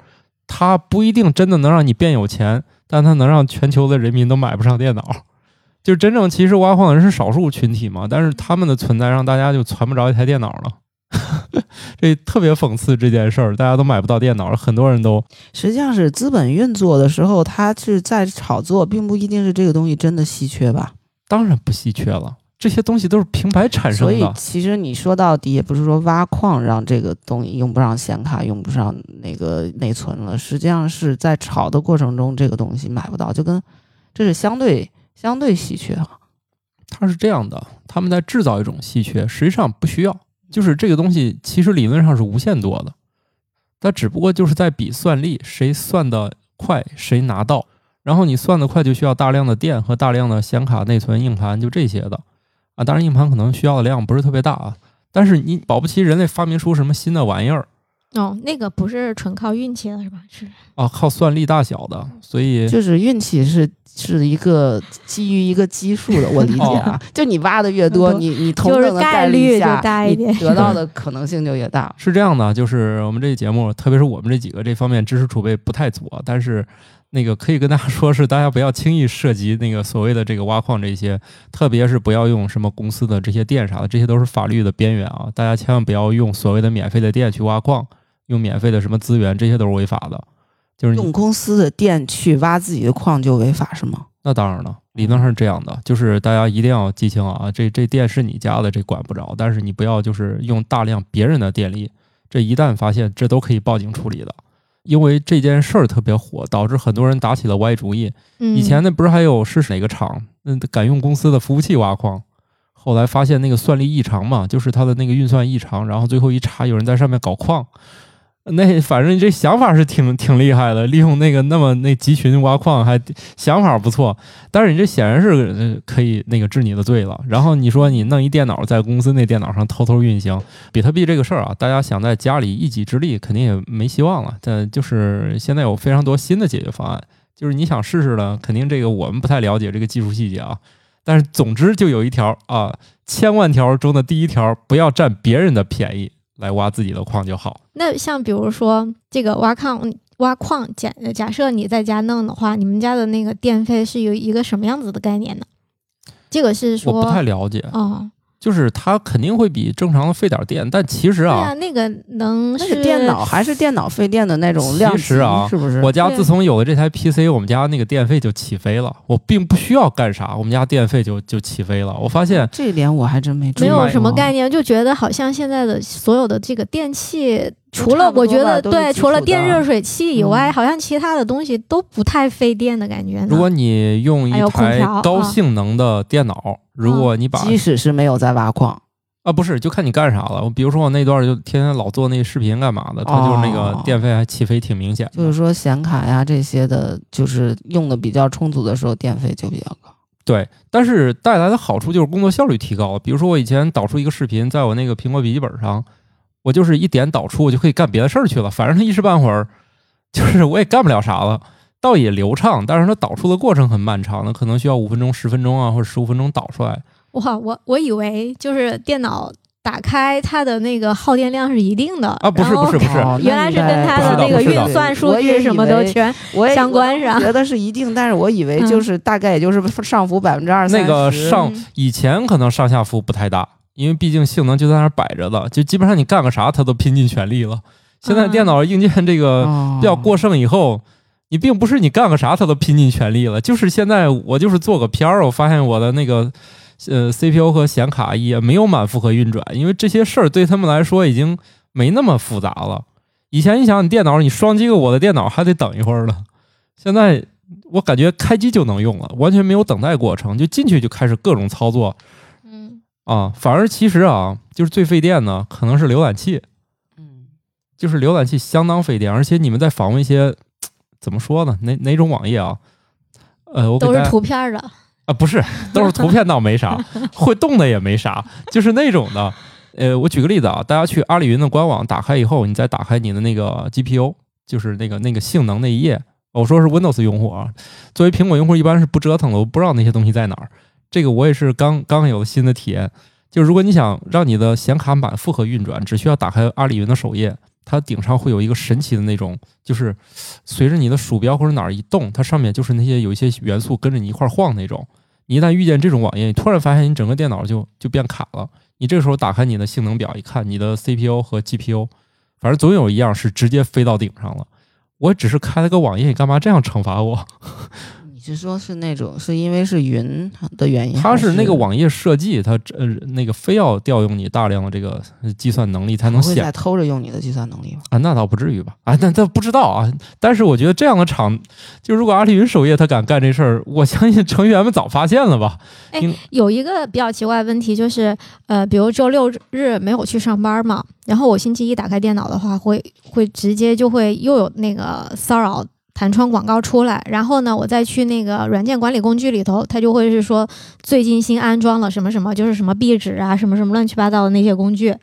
它不一定真的能让你变有钱，但它能让全球的人民都买不上电脑。就真正其实挖矿的人是少数群体嘛，但是他们的存在让大家就攒不着一台电脑了。这特别讽刺这件事儿，大家都买不到电脑，很多人都实际上是资本运作的时候，它是在炒作，并不一定是这个东西真的稀缺吧？当然不稀缺了，这些东西都是平白产生的。所以其实你说到底也不是说挖矿让这个东西用不上显卡，用不上那个内存了，实际上是在炒的过程中，这个东西买不到，就跟这是相对稀缺啊。它是这样的，他们在制造一种稀缺，实际上不需要。就是这个东西其实理论上是无限多的，它只不过就是在比算力，谁算得快谁拿到。然后你算得快就需要大量的电和大量的显卡、内存、硬盘，就这些的啊。当然硬盘可能需要的量不是特别大啊，但是你保不齐人类发明出什么新的玩意儿哦，那个不是纯靠运气了是吧？是啊，靠算力大小的，所以就是运气是一个基于一个基数的，我理解啊，就你挖的越多，你同等的概率下，就是概率就大一点，你得到的可能性就越大。是这样的，就是我们这节目，特别是我们这几个这方面知识储备不太足啊，但是那个可以跟大家说是，大家不要轻易涉及那个所谓的这个挖矿这些，特别是不要用什么公司的这些电啥的，这些都是法律的边缘啊，大家千万不要用所谓的免费的电去挖矿。用免费的什么资源，这些都是违法的。就是用公司的电去挖自己的矿就违法是吗？那当然了，理论上是这样的。就是大家一定要记清啊，这电是你家的，这管不着。但是你不要就是用大量别人的电力，这一旦发现，这都可以报警处理的。因为这件事儿特别火，导致很多人打起了歪主意。以前那不是还有是哪个厂，敢用公司的服务器挖矿？后来发现那个算力异常嘛，就是它的那个运算异常，然后最后一查有人在上面搞矿。那反正这想法是挺厉害的，利用那个那么那集群挖矿还想法不错，但是你这显然是可以那个治你的罪了。然后你说你弄一电脑在公司那电脑上偷偷运行，比特币这个事儿啊，大家想在家里一己之力肯定也没希望了。但就是现在有非常多新的解决方案，就是你想试试的，肯定这个我们不太了解这个技术细节啊。但是总之就有一条啊，千万条中的第一条，不要占别人的便宜。来挖自己的矿就好。那像比如说这个挖矿，假设你在家弄的话，你们家的那个电费是有一个什么样子的概念呢？这个是说我不太了解哦，就是它肯定会比正常的费点电，但其实啊，对啊，那个是电脑还是电脑费电的那种量级，其实啊，是不是？我家自从有了这台 PC， 我们家那个电费就起飞了，我并不需要干啥，我们家电费就起飞了。我发现这一点我还真没有什么概念，就觉得好像现在的所有的这个电器，除了我觉得对，除了电热水器以外，好像其他的东西都不太费电的感觉呢。如果你用一台高性能的电脑。如果你把即使是没有在挖矿啊，不是，就看你干啥了。比如说我那段就天天老做那视频干嘛的，它就是那个电费还起飞挺明显的。就是说显卡呀这些的，就是用的比较充足的时候，电费就比较高。对，但是带来的好处就是工作效率提高。比如说我以前导出一个视频，在我那个苹果笔记本上，我就是一点导出，我就可以干别的事儿去了。反正它一时半会儿，就是我也干不了啥了。倒也流畅，但是它导出的过程很漫长的，可能需要5分钟、10分钟啊，或者15分钟导出来。哇，我以为就是电脑打开它的那个耗电量是一定的啊，不是、哦，原来是跟它的那个运算数据什么都全相关是吧？我觉得是一定，但是我以为就是大概也就是上浮20%-30%。那个以前可能上下浮不太大，因为毕竟性能就在那儿摆着的，就基本上你干个啥它都拼尽全力了。现在电脑硬件这个比较过剩以后。哦，你并不是你干个啥他都拼尽全力了，就是现在我就是做个片儿，我发现我的那个CPU 和显卡也没有满负荷运转，因为这些事儿对他们来说已经没那么复杂了。以前你想你电脑，你双击个我的电脑还得等一会儿了，现在我感觉开机就能用了，完全没有等待过程，就进去就开始各种操作。反而其实啊，就是最费电呢，可能是浏览器。就是浏览器相当费电，而且你们在访问一些。怎么说呢？哪种网页啊？都是图片的啊，不是，都是图片倒没啥，会动的也没啥，就是那种的。我举个例子啊，大家去阿里云的官网打开以后，你再打开你的那个 GPU， 就是那个性能那一页。我说是 Windows 用户啊，作为苹果用户一般是不折腾的，我不知道那些东西在哪儿。这个我也是刚有新的体验，就如果你想让你的显卡满负荷运转，只需要打开阿里云的首页。它顶上会有一个神奇的那种，就是随着你的鼠标或者哪儿一动，它上面就是那些有一些元素跟着你一块晃那种。你一旦遇见这种网页，你突然发现你整个电脑就变卡了。你这个时候打开你的性能表一看，你的 CPU 和 GPU， 反正总有一样是直接飞到顶上了。我只是开了个网页，你干嘛这样惩罚我？你是说是那种是因为是云的原因？它是那个网页设计，它那个非要调用你大量的这个计算能力才能显。不会再偷着用你的计算能力吗？啊，那倒不至于吧？啊，那不知道啊。但是我觉得这样的厂，就如果阿里云首页他敢干这事儿，我相信程序员们早发现了吧？哎，有一个比较奇怪的问题就是，比如周六日没有去上班嘛，然后我星期一打开电脑的话，会直接就会又有那个骚扰。弹窗广告出来，然后呢，我再去那个软件管理工具里头，它就会是说最近新安装了什么什么，就是什么壁纸啊，什么什么乱七八糟的那些工具。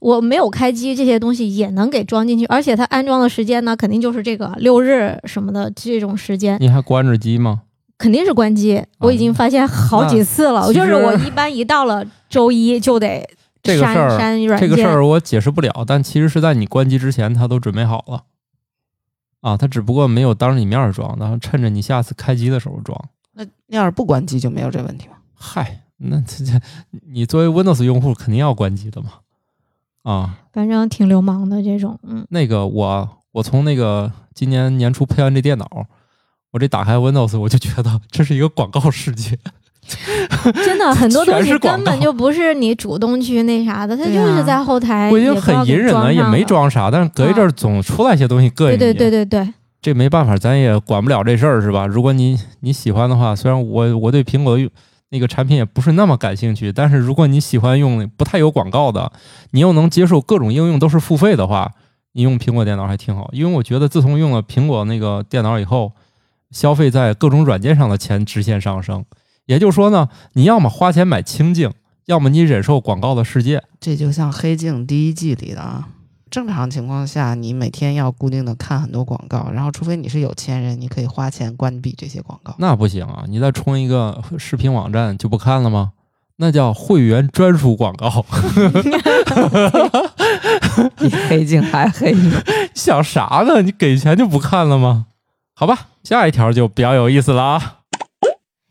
我没有开机，这些东西也能给装进去，而且它安装的时间呢，肯定就是这个6日什么的这种时间。你还关着机吗？肯定是关机，我已经发现好几次了。就是我一般一到了周一就得删软件。这个事儿我解释不了，但其实是在你关机之前，它都准备好了。啊，他只不过没有当着你面装，然后趁着你下次开机的时候装。那要是不关机就没有这问题吗？嗨，那这你作为 Windows 用户肯定要关机的嘛。啊，反正挺流氓的这种。那个我从那个今年年初配完这电脑，我这打开 Windows 我就觉得这是一个广告世界。真的很多东西根本就不是你主动去那啥的，它就是在后台。我已经很隐忍了，也没装啥，但是隔一阵总出来一些东西膈应你。对，这没办法，咱也管不了这事儿是吧？如果你喜欢的话，虽然我对苹果那个产品也不是那么感兴趣，但是如果你喜欢用不太有广告的，你又能接受各种应用都是付费的话，你用苹果电脑还挺好。因为我觉得自从用了苹果那个电脑以后，消费在各种软件上的钱直线上升。也就是说呢，你要么花钱买清净，要么你忍受广告的世界。这就像黑镜第一季里的啊，正常情况下你每天要固定的看很多广告，然后除非你是有钱人，你可以花钱关闭这些广告。那不行啊，你再充一个视频网站就不看了吗？那叫会员专属广告。比黑镜还黑呢。想啥呢？你给钱就不看了吗？好吧，下一条就比较有意思了啊。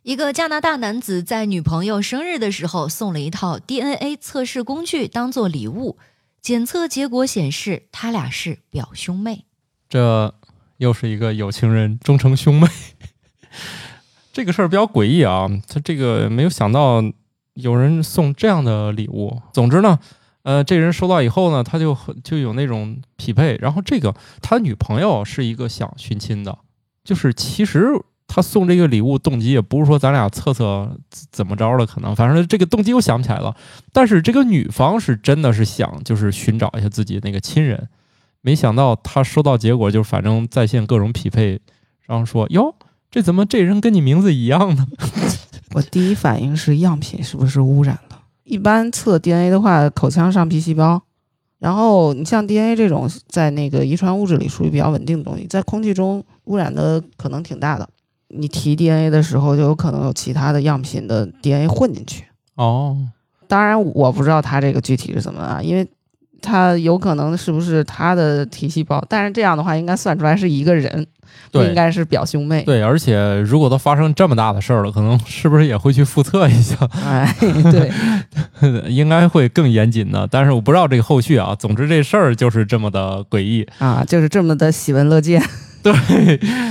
一个加拿大男子在女朋友生日的时候送了一套 DNA 测试工具当做礼物，检测结果显示他俩是表兄妹。这又是一个有情人终成兄妹。这个事儿比较诡异啊，他这个没有想到有人送这样的礼物。总之呢，这人收到以后呢，他就有那种匹配。然后这个他女朋友是一个想寻亲的，就是其实他送这个礼物动机也不是说咱俩测怎么着了，可能反正这个动机我想不起来了。但是这个女方是真的是想就是寻找一下自己那个亲人，没想到他收到结果就是反正在线各种匹配，然后说哟，这怎么这人跟你名字一样呢？我第一反应是样品是不是污染了？一般测 DNA 的话，口腔上皮细胞。然后你像 DNA 这种在那个遗传物质里属于比较稳定的东西，在空气中污染的可能挺大的。你提 DNA 的时候就有可能有其他的样品的 DNA 混进去哦。当然我不知道它这个具体是怎么啊，因为它有可能是不是它的体细胞，但是这样的话应该算出来是一个人，不应该是表兄妹。对，而且如果都发生这么大的事儿了，可能是不是也会去复测一下？哎，对，应该会更严谨的。但是我不知道这个后续啊。总之这事儿就是这么的诡异啊，就是这么的喜闻乐见。对，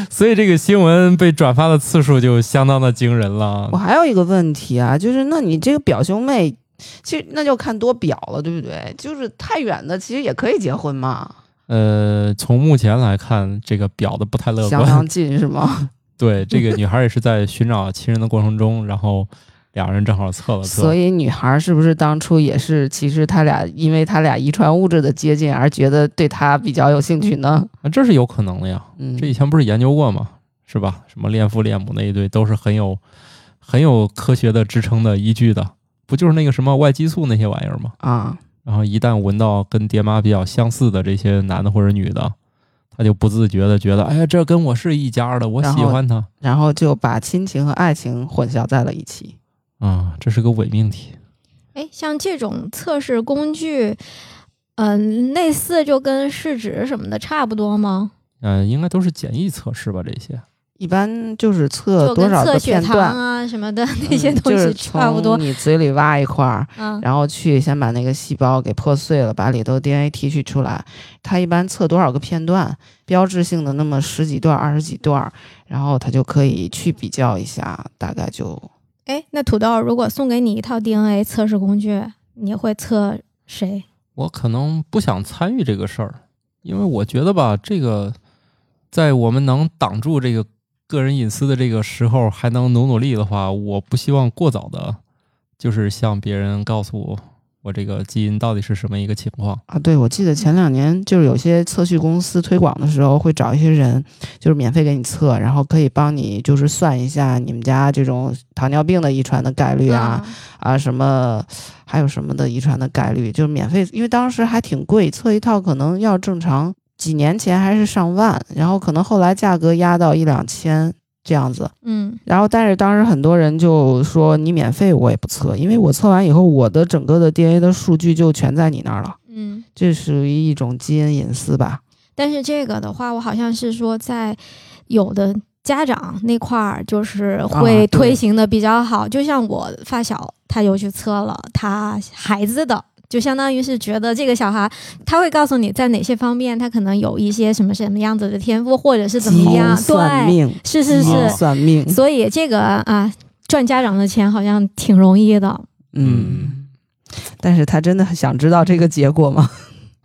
所以这个新闻被转发的次数就相当的惊人了。我还有一个问题啊，就是那你这个表兄妹，其实那就看多表了，对不对？就是太远的其实也可以结婚嘛。从目前来看，这个表的不太乐观，相当近是吗？对，这个女孩也是在寻找亲人的过程中，然后俩人正好测了测。所以女孩是不是当初也是其实他俩因为他俩遗传物质的接近而觉得对他比较有兴趣呢？这是有可能的呀。这以前不是研究过吗？是吧？什么恋父恋母那一对都是很有科学的支撑的依据的，不就是那个什么外激素那些玩意儿吗？啊，然后一旦闻到跟爹妈比较相似的这些男的或者女的，他就不自觉的觉得，哎呀，这跟我是一家的，我喜欢他，然后就把亲情和爱情混淆在了一起。啊，这是个伪命题。哎，像这种测试工具，类似就跟试纸什么的差不多吗？应该都是简易测试吧，这些。一般就是测多少个片段啊什么的那些东西差不多。就是从你嘴里挖一块，然后去先把那个细胞给破碎了，把里头 DNA 提取出来。它一般测多少个片段，标志性的那么十几段、20几段，然后它就可以去比较一下，大概就。哎，那土豆，如果送给你一套 DNA 测试工具，你会测谁？我可能不想参与这个事儿，因为我觉得吧，这个在我们能挡住这个个人隐私的这个时候，还能努力的话，我不希望过早的，就是向别人告诉我这个基因到底是什么一个情况啊。对，我记得前2年就是有些测序公司推广的时候，会找一些人就是免费给你测，然后可以帮你就是算一下你们家这种糖尿病的遗传的概率啊什么还有什么的遗传的概率，就是免费。因为当时还挺贵，测一套可能要正常几年前还是上万，然后可能后来价格压到1-2千这样子。然后但是当时很多人就说你免费我也不测，因为我测完以后我的整个的 DNA 的数据就全在你那儿了。这属于一种基因隐私吧。但是这个的话，我好像是说在有的家长那块儿就是会推行的比较好，就像我发小他又去测了他孩子的，就相当于是觉得这个小孩他会告诉你在哪些方面他可能有一些什么样子的天赋，或者是怎么样。对，是算命。所以这个啊，赚家长的钱好像挺容易的。但是他真的想知道这个结果吗？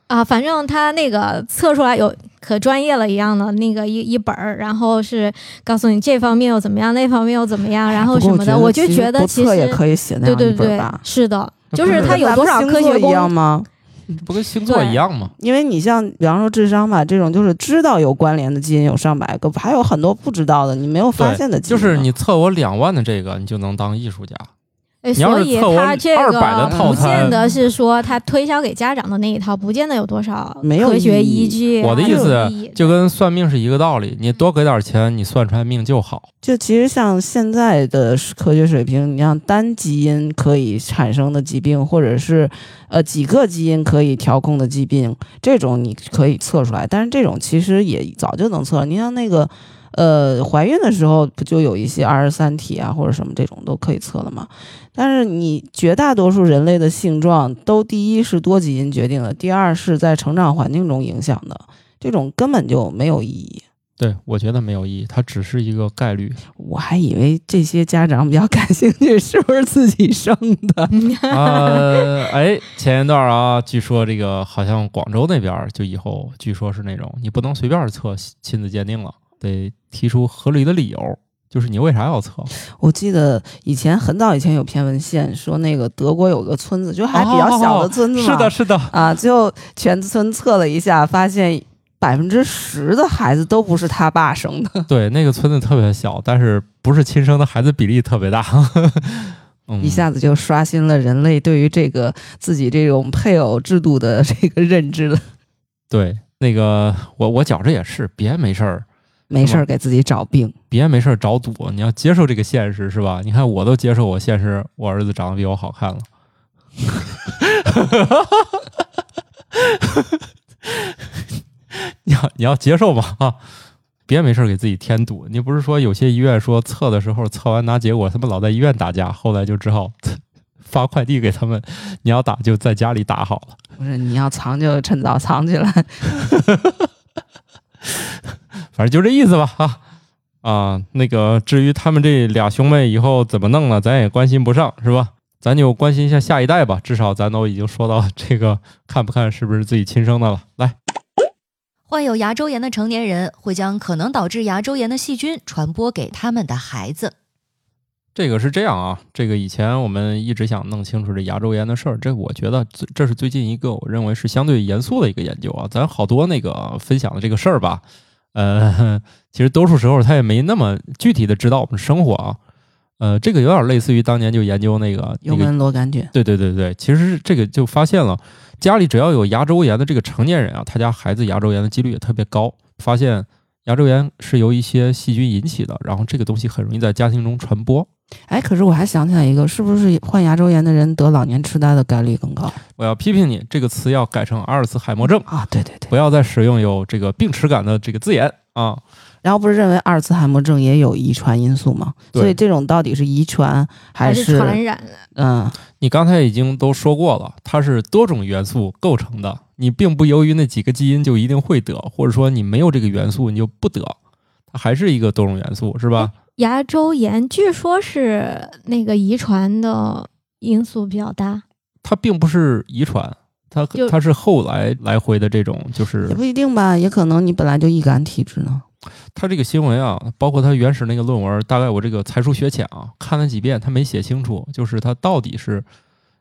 啊，反正他那个测出来有可专业了一样的那个一本，然后是告诉你这方面又怎么样，那方面又怎么样，然后什么的，我就觉得其实也可以写那样一本吧。对对对，是的，就是它有多少科学一样吗？不跟星座一样吗？因为你像比方说智商吧，这种就是知道有关联的基因有100个，还有很多不知道的你没有发现的基因。就是你测我2万的这个，你就能当艺术家。所以他这个不见得是说他推销给家长的那一套，不见得有多少科学依据。我的意思就跟算命是一个道理，你多给点钱，你算出来命就好。就其实像现在的科学水平，你像单基因可以产生的疾病，或者是几个基因可以调控的疾病，这种你可以测出来，但是这种其实也早就能测。你像那个怀孕的时候不就有一些23体啊或者什么这种都可以测了吗？但是你绝大多数人类的性状都，第一是多基因决定的，第二是在成长环境中影响的，这种根本就没有意义。对，我觉得没有意义，它只是一个概率。我还以为这些家长比较感兴趣是不是自己生的。前一段啊，据说这个好像广州那边就以后据说是那种你不能随便测亲子鉴定了，得提出合理的理由，就是你为啥要测。我记得很早以前有篇文献说，那个德国有个村子，就还比较小的村子嘛，是的啊，最后全村测了一下，发现10%的孩子都不是他爸生的。对，那个村子特别小，但是不是亲生的孩子比例特别大。一下子就刷新了人类对于这个自己这种配偶制度的这个认知了。对，那个我觉着也是，别没事儿给自己找病，别没事儿找赌，你要接受这个现实，是吧？你看我都接受我现实，我儿子长得比我好看了。你要接受吧啊！别没事儿给自己添堵。你不是说有些医院说测的时候测完拿结果，他们老在医院打架，后来就只好发快递给他们。你要打就在家里打好了，不是你要藏就趁早藏起来。反正就这意思吧啊，那个至于他们这俩兄妹以后怎么弄了，咱也关心不上，是吧？咱就关心一下下一代吧，至少咱都已经说到这个看不看是不是自己亲生的了。来，患有牙周炎的成年人会将可能导致牙周炎的细菌传播给他们的孩子。这个是这样啊，这个以前我们一直想弄清楚这牙周炎的事儿，这我觉得这是最近一个我认为是相对严肃的一个研究啊，咱好多那个分享的这个事儿吧。其实多数时候他也没那么具体的指导我们生活啊。这个有点类似于当年就研究那个幽门螺杆菌。对对对对，其实这个就发现了，家里只要有牙周炎的这个成年人啊，他家孩子牙周炎的几率也特别高。发现牙周炎是由一些细菌引起的，然后这个东西很容易在家庭中传播。哎，可是我还想起来一个，是不是患牙周炎的人得老年痴呆的概率更高？我要批评你，这个词要改成阿尔茨海默症啊！对对对，不要再使用有这个病耻感的这个字眼啊。然后不是认为阿尔茨海默症也有遗传因素吗？所以这种到底是遗传还是传染？你刚才已经都说过了，它是多种元素构成的，你并不由于那几个基因就一定会得，或者说你没有这个元素你就不得，它还是一个多种元素，是吧？牙周炎据说是那个遗传的因素比较大，它并不是遗传，它是后来回的这种，就是也不一定吧，也可能你本来就易感体质呢。它这个新闻啊，包括它原始那个论文，大概我这个才疏学浅啊，看了几遍，它没写清楚，就是它到底是，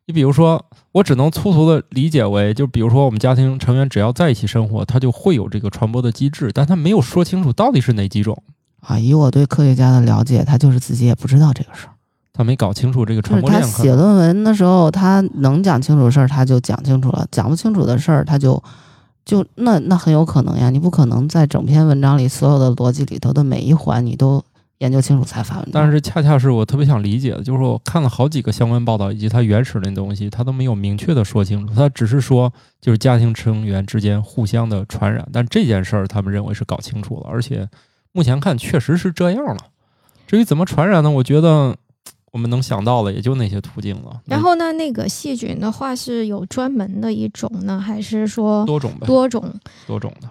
你比如说，我只能粗俗的理解为，就比如说我们家庭成员只要在一起生活，它就会有这个传播的机制，但它没有说清楚到底是哪几种。啊，以我对科学家的了解，他就是自己也不知道这个事儿，他没搞清楚这个传播链。他写论文的时候，他能讲清楚事儿，他就讲清楚了；讲不清楚的事儿，他就那很有可能呀。你不可能在整篇文章里所有的逻辑里头的每一环你都研究清楚才发文章。但是恰恰是我特别想理解的，就是我看了好几个相关报道以及他原始的东西，他都没有明确的说清楚，他只是说就是家庭成员之间互相的传染，但这件事儿他们认为是搞清楚了，而且目前看确实是这样了。至于怎么传染呢，我觉得我们能想到的也就那些途径了。然后呢，那个细菌的话是有专门的一种呢，还是说多种的？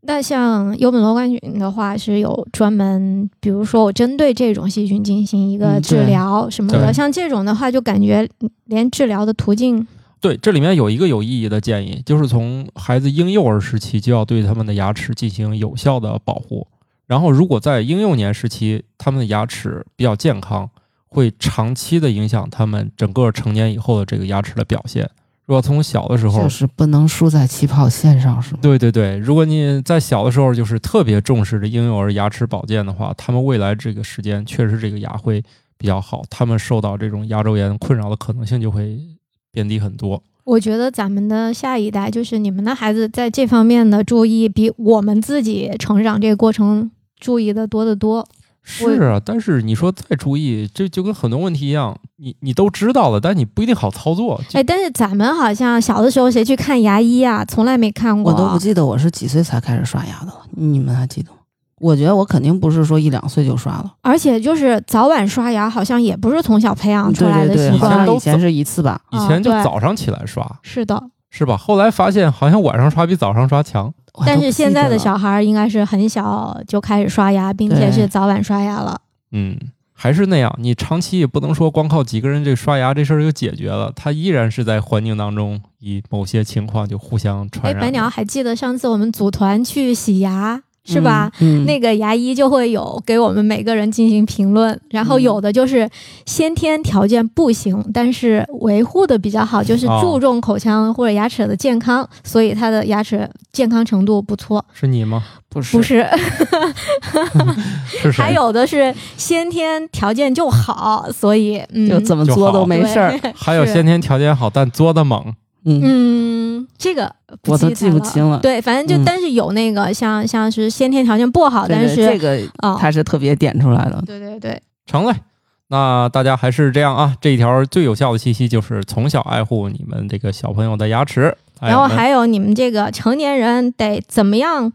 那像幽门螺杆菌的话是有专门，比如说我针对这种细菌进行一个治疗什么的，像这种的话就感觉连治疗的途径对，这里面有一个有意义的建议，就是从孩子婴幼儿时期就要对他们的牙齿进行有效的保护。然后如果在婴幼年时期他们的牙齿比较健康，会长期的影响他们整个成年以后的这个牙齿的表现。如果从小的时候就是不能输在起跑线上，是吗？对对对，如果你在小的时候就是特别重视的婴幼儿牙齿保健的话，他们未来这个时间确实这个牙会比较好，他们受到这种牙周炎困扰的可能性就会变低很多。我觉得咱们的下一代，就是你们的孩子在这方面的注意比我们自己成长这个过程注意的多得多。是啊，但是你说再注意，这就跟很多问题一样，你都知道了，但你不一定好操作。哎，但是咱们好像小的时候谁去看牙医啊？从来没看过。我都不记得我是几岁才开始刷牙的了，你们还记得？我觉得我肯定不是说一两岁就刷了，而且就是早晚刷牙好像也不是从小培养出来的习惯。对对对，以前是一次吧，以前就早上起来刷，哦，是的，是吧？后来发现好像晚上刷比早上刷强。但是现在的小孩应该是很小就开始刷牙，并且是早晚刷牙了。嗯，还是那样，你长期也不能说光靠几个人这刷牙这事儿就解决了，它依然是在环境当中以某些情况就互相传染。哎，白鸟还记得上次我们组团去洗牙是吧，嗯嗯，那个牙医就会有给我们每个人进行评论，然后有的就是先天条件不行，但是维护的比较好，就是注重口腔或者牙齿的健康，所以他的牙齿健康程度不错。是你吗？不是，不是，是谁？还有的是先天条件就好，所以，就怎么作都没事儿。还有先天条件好但作的猛。嗯，这个我都记不清了。对，反正就，但是有那个像是先天条件不好，对对，但是这个它是特别点出来的。对对对，成嘞。那大家还是这样啊，这一条最有效的信息就是从小爱护你们这个小朋友的牙齿，然后还有你们这个成年人得怎么样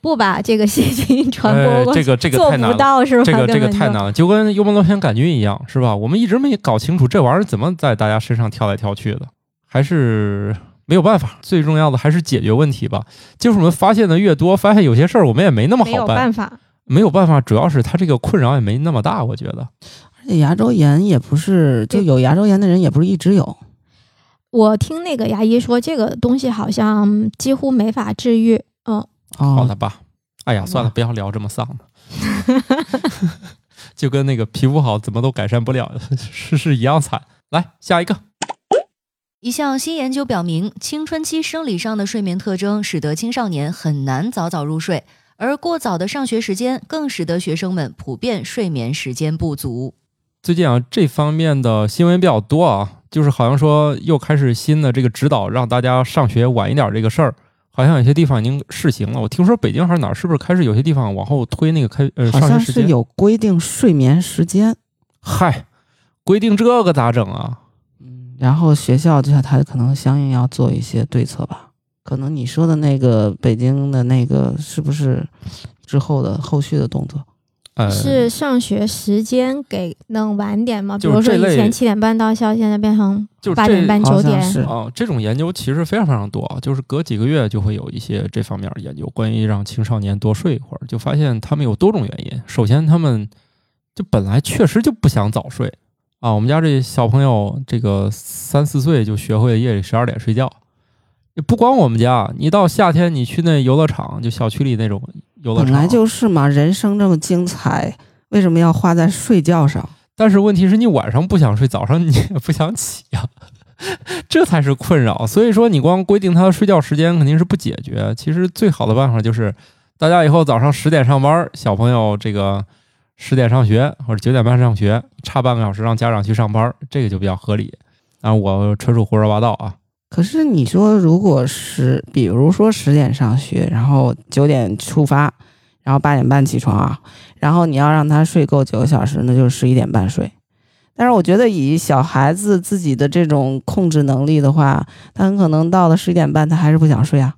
不把这个信息传播过去，这个太难了，做不到是吧？这个太难了，就跟幽门螺旋杆菌一样，是吧？我们一直没搞清楚这玩意儿怎么在大家身上跳来跳去的。还是没有办法，最重要的还是解决问题吧。就是我们发现的越多，发现有些事儿我们也没那么好办，没有办法，主要是他这个困扰也没那么大，我觉得。而且牙周炎也不是，就有牙周炎的人也不是一直有。我听那个牙医说，这个东西好像几乎没法治愈。好了吧，哎呀，算了，不要聊这么丧了，就跟那个皮肤好怎么都改善不了是一样惨。来，下一个。一项新研究表明，青春期生理上的睡眠特征使得青少年很难早早入睡，而过早的上学时间更使得学生们普遍睡眠时间不足。最近啊，这方面的新闻比较多啊，就是好像说又开始新的这个指导让大家上学晚一点这个事儿，好像有些地方已经试行了。我听说北京还是哪儿，是不是开始有些地方往后推那个上学时间？好像是有规定睡眠时间。嗨，规定这个咋整啊？然后学校就像他可能相应要做一些对策吧，可能你说的那个北京的那个是不是之后的后续的动作？是上学时间给弄晚点吗？比如说以前7点半到校，现在变成8点半9点。这种研究其实非常非常多，就是隔几个月就会有一些这方面的研究，关于让青少年多睡一会儿，就发现他们有多种原因。首先，他们就本来确实就不想早睡。我们家这小朋友这个3-4岁就学会了夜里12点睡觉，不光我们家，你到夏天你去那游乐场，就小区里那种游乐场，本来就是嘛，人生这么精彩，为什么要花在睡觉上？但是问题是你晚上不想睡，早上你也不想起啊，这才是困扰。所以说你光规定他的睡觉时间肯定是不解决，其实最好的办法就是大家以后早上10点上班，小朋友这个10点上学或者9点半上学，差半个小时让家长去上班，这个就比较合理。我纯属胡说八道啊。可是你说如果比如说10点上学，然后9点出发，然后8点半起床啊，然后你要让他睡够9个小时，那就是11点半睡。但是我觉得以小孩子自己的这种控制能力的话，他很可能到了11点半他还是不想睡啊。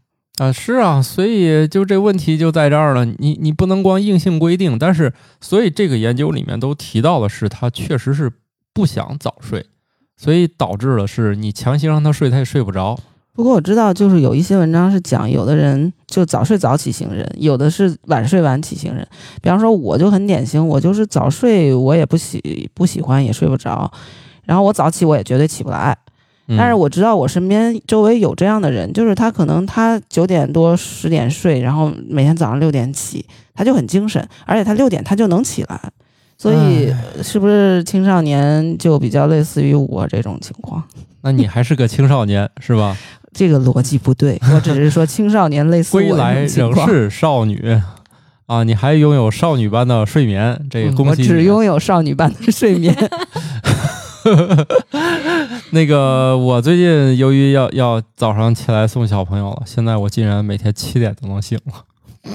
是啊，所以就这问题就在这儿了，你不能光硬性规定，但是所以这个研究里面都提到的是他确实是不想早睡，所以导致了是你强行让他睡他也睡不着。不过我知道就是有一些文章是讲有的人就早睡早起型人，有的是晚睡晚起型人，比方说我就很典型，我就是早睡我也不喜欢也睡不着，然后我早起我也绝对起不来，但是我知道我身边周围有这样的人，就是他可能他9点多10点睡，然后每天早上6点起，他就很精神，而且他6点他就能起来。所以是不是青少年就比较类似于我这种情况？那你还是个青少年是吧？这个逻辑不对，我只是说青少年类似我这种情况。归来仍是少女啊！你还拥有少女般的睡眠，这个恭喜你！我只拥有少女般的睡眠。那个我最近由于要早上起来送小朋友了，现在我竟然每天7点都能醒了。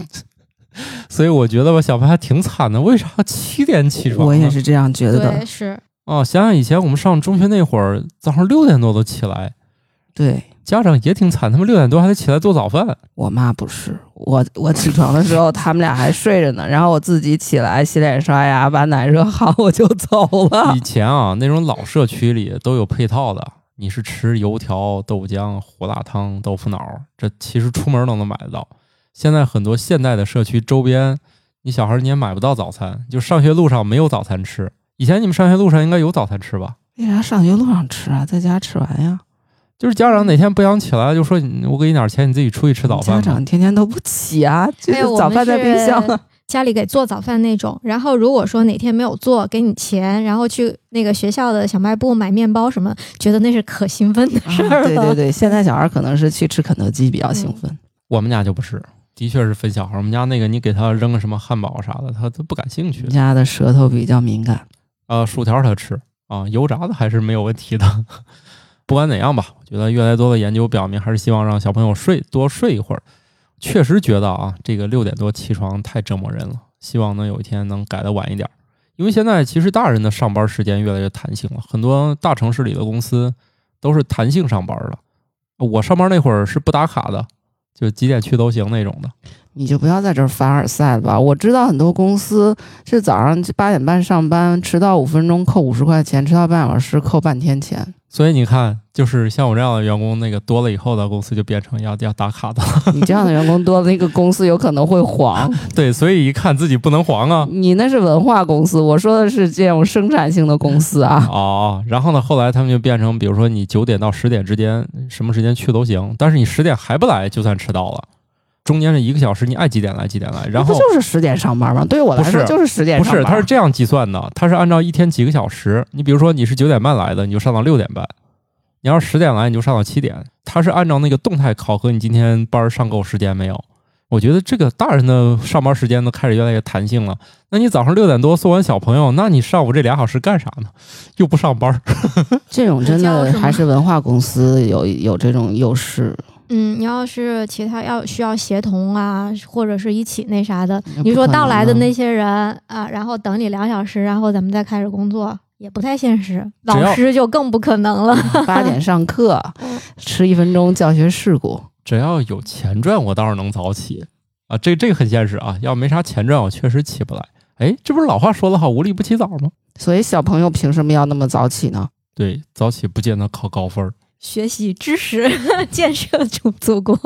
所以我觉得我小朋友还挺惨的，为啥7点起床？我也是这样觉得的。对，是哦，想想以前我们上中学那会儿，早上6点多都起来。对，家长也挺惨，他们6点多还得起来做早饭。我妈不是，我起床的时候他们俩还睡着呢，然后我自己起来洗脸刷牙，把奶热好我就走了。以前啊，那种老社区里都有配套的，你是吃油条、豆浆、胡辣汤、豆腐脑，这其实出门都能买得到。现在很多现代的社区周边，你小孩你也买不到早餐，就上学路上没有早餐吃。以前你们上学路上应该有早餐吃吧？为啥上学路上吃啊？在家吃完呀。就是家长哪天不想起来，就说我给你点钱，你自己出去吃早饭。家长天天都不起啊，就是早饭在冰箱了。家里给做早饭那种，然后如果说哪天没有做，给你钱，然后去那个学校的小卖部买面包什么，觉得那是可兴奋的事儿了。对对对，现在小孩可能是去吃肯德基比较兴奋。我们家就不是。的确是分小孩，我们家那个你给他扔个什么汉堡啥的，他都不感兴趣。家的舌头比较敏感，薯条他吃啊，油炸的还是没有问题的。不管怎样吧，我觉得越来越多的研究表明，还是希望让小朋友多睡一会儿。确实觉得啊，这个6点多起床太折磨人了，希望能有一天能改得晚一点。因为现在其实大人的上班时间越来越弹性了，很多大城市里的公司都是弹性上班的。我上班那会儿是不打卡的。就几点去都行那种的，你就不要在这儿凡尔赛了吧。我知道很多公司是早上8点半上班，迟到5分钟扣50块钱，迟到半小时扣半天钱。所以你看，就是像我这样的员工，那个多了以后的公司就变成要打卡的。你这样的员工多了，那个公司有可能会黄。对，所以一看自己不能黄啊。你那是文化公司，我说的是这种生产性的公司啊。哦，然后呢，后来他们就变成，比如说你9点到10点之间，什么时间去都行，但是你10点还不来，就算迟到了。中间是1个小时，你爱几点来几点来。然后不就是10点上班吗？对我来说就是10点上班。不是，它是这样计算的，它是按照一天几个小时。你比如说你是9点半来的，你就上到6点半；你要是10点来，你就上到7点。它是按照那个动态考核你今天班上够时间没有。我觉得这个大人的上班时间都开始越来越弹性了。那你早上6点多送完小朋友，那你上午这2小时干啥呢？又不上班。这种真的还是文化公司有这种优势。嗯，你要是其他需要协同啊，或者是一起那啥的，你说到来的那些人啊，然后等你2小时，然后咱们再开始工作，也不太现实。老师就更不可能了。8点上课，迟1分钟教学事故。只要有钱赚，我倒是能早起啊。这个很现实啊，要没啥钱赚，我确实起不来。哎，这不是老话说的好，无利不起早吗？所以小朋友凭什么要那么早起呢？对，早起不见得考高分。学习知识，建设祖国。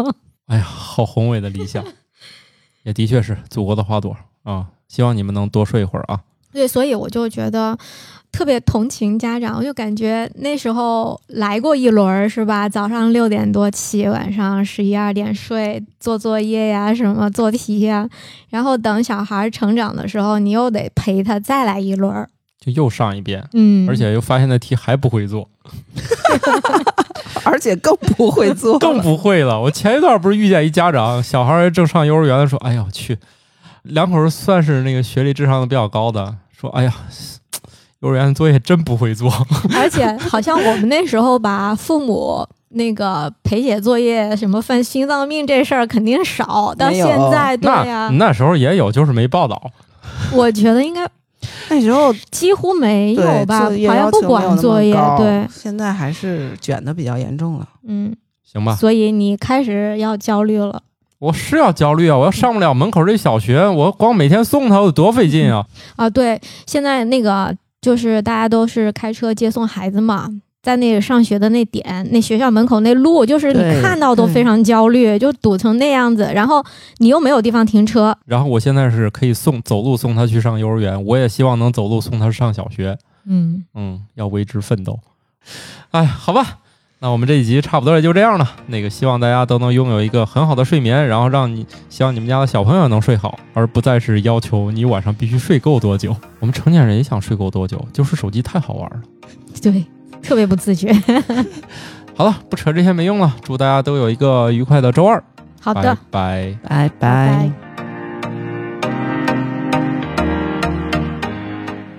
哎呀，好宏伟的理想，也的确是祖国的花朵啊！希望你们能多睡一会儿啊。对，所以我就觉得特别同情家长，我就感觉那时候来过一轮是吧？早上6点多起，晚上11、12点睡，做作业呀，什么做题呀，然后等小孩成长的时候，你又得陪他再来一轮。就又上一遍，而且又发现那题还不会做，而且更不会做，更不会了。我前一段不是遇见一家长，小孩正上幼儿园的，说：“哎呀，我去，两口算是那个学历智商的比较高的，说哎呀，幼儿园作业真不会做。”而且好像我们那时候吧，父母。那个陪写作业什么犯心脏病这事儿肯定少，到现在对呀，那时候也有，就是没报道。我觉得应该那时候几乎没有吧，好像不管作业，对，现在还是卷的比较严重了。嗯，行吧。所以你开始要焦虑了。我是要焦虑啊！我要上不了门口这小学，我光每天送他，我多费劲啊！啊，对，现在那个就是大家都是开车接送孩子嘛。在那个上学的那点，那学校门口那路，就是你看到都非常焦虑，就堵成那样子，然后你又没有地方停车。然后我现在是可以走路送他去上幼儿园，我也希望能走路送他上小学。要为之奋斗。哎，好吧，那我们这一集差不多也就这样了，那个希望大家都能拥有一个很好的睡眠，然后希望你们家的小朋友能睡好，而不再是要求你晚上必须睡够多久。我们成年人也想睡够多久，就是手机太好玩了，对，特别不自觉。好了，不扯这些没用了，祝大家都有一个愉快的周二。好的，拜拜拜拜。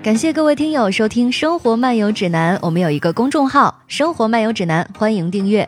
感谢各位听友收听生活漫游指南，我们有一个公众号生活漫游指南，欢迎订阅。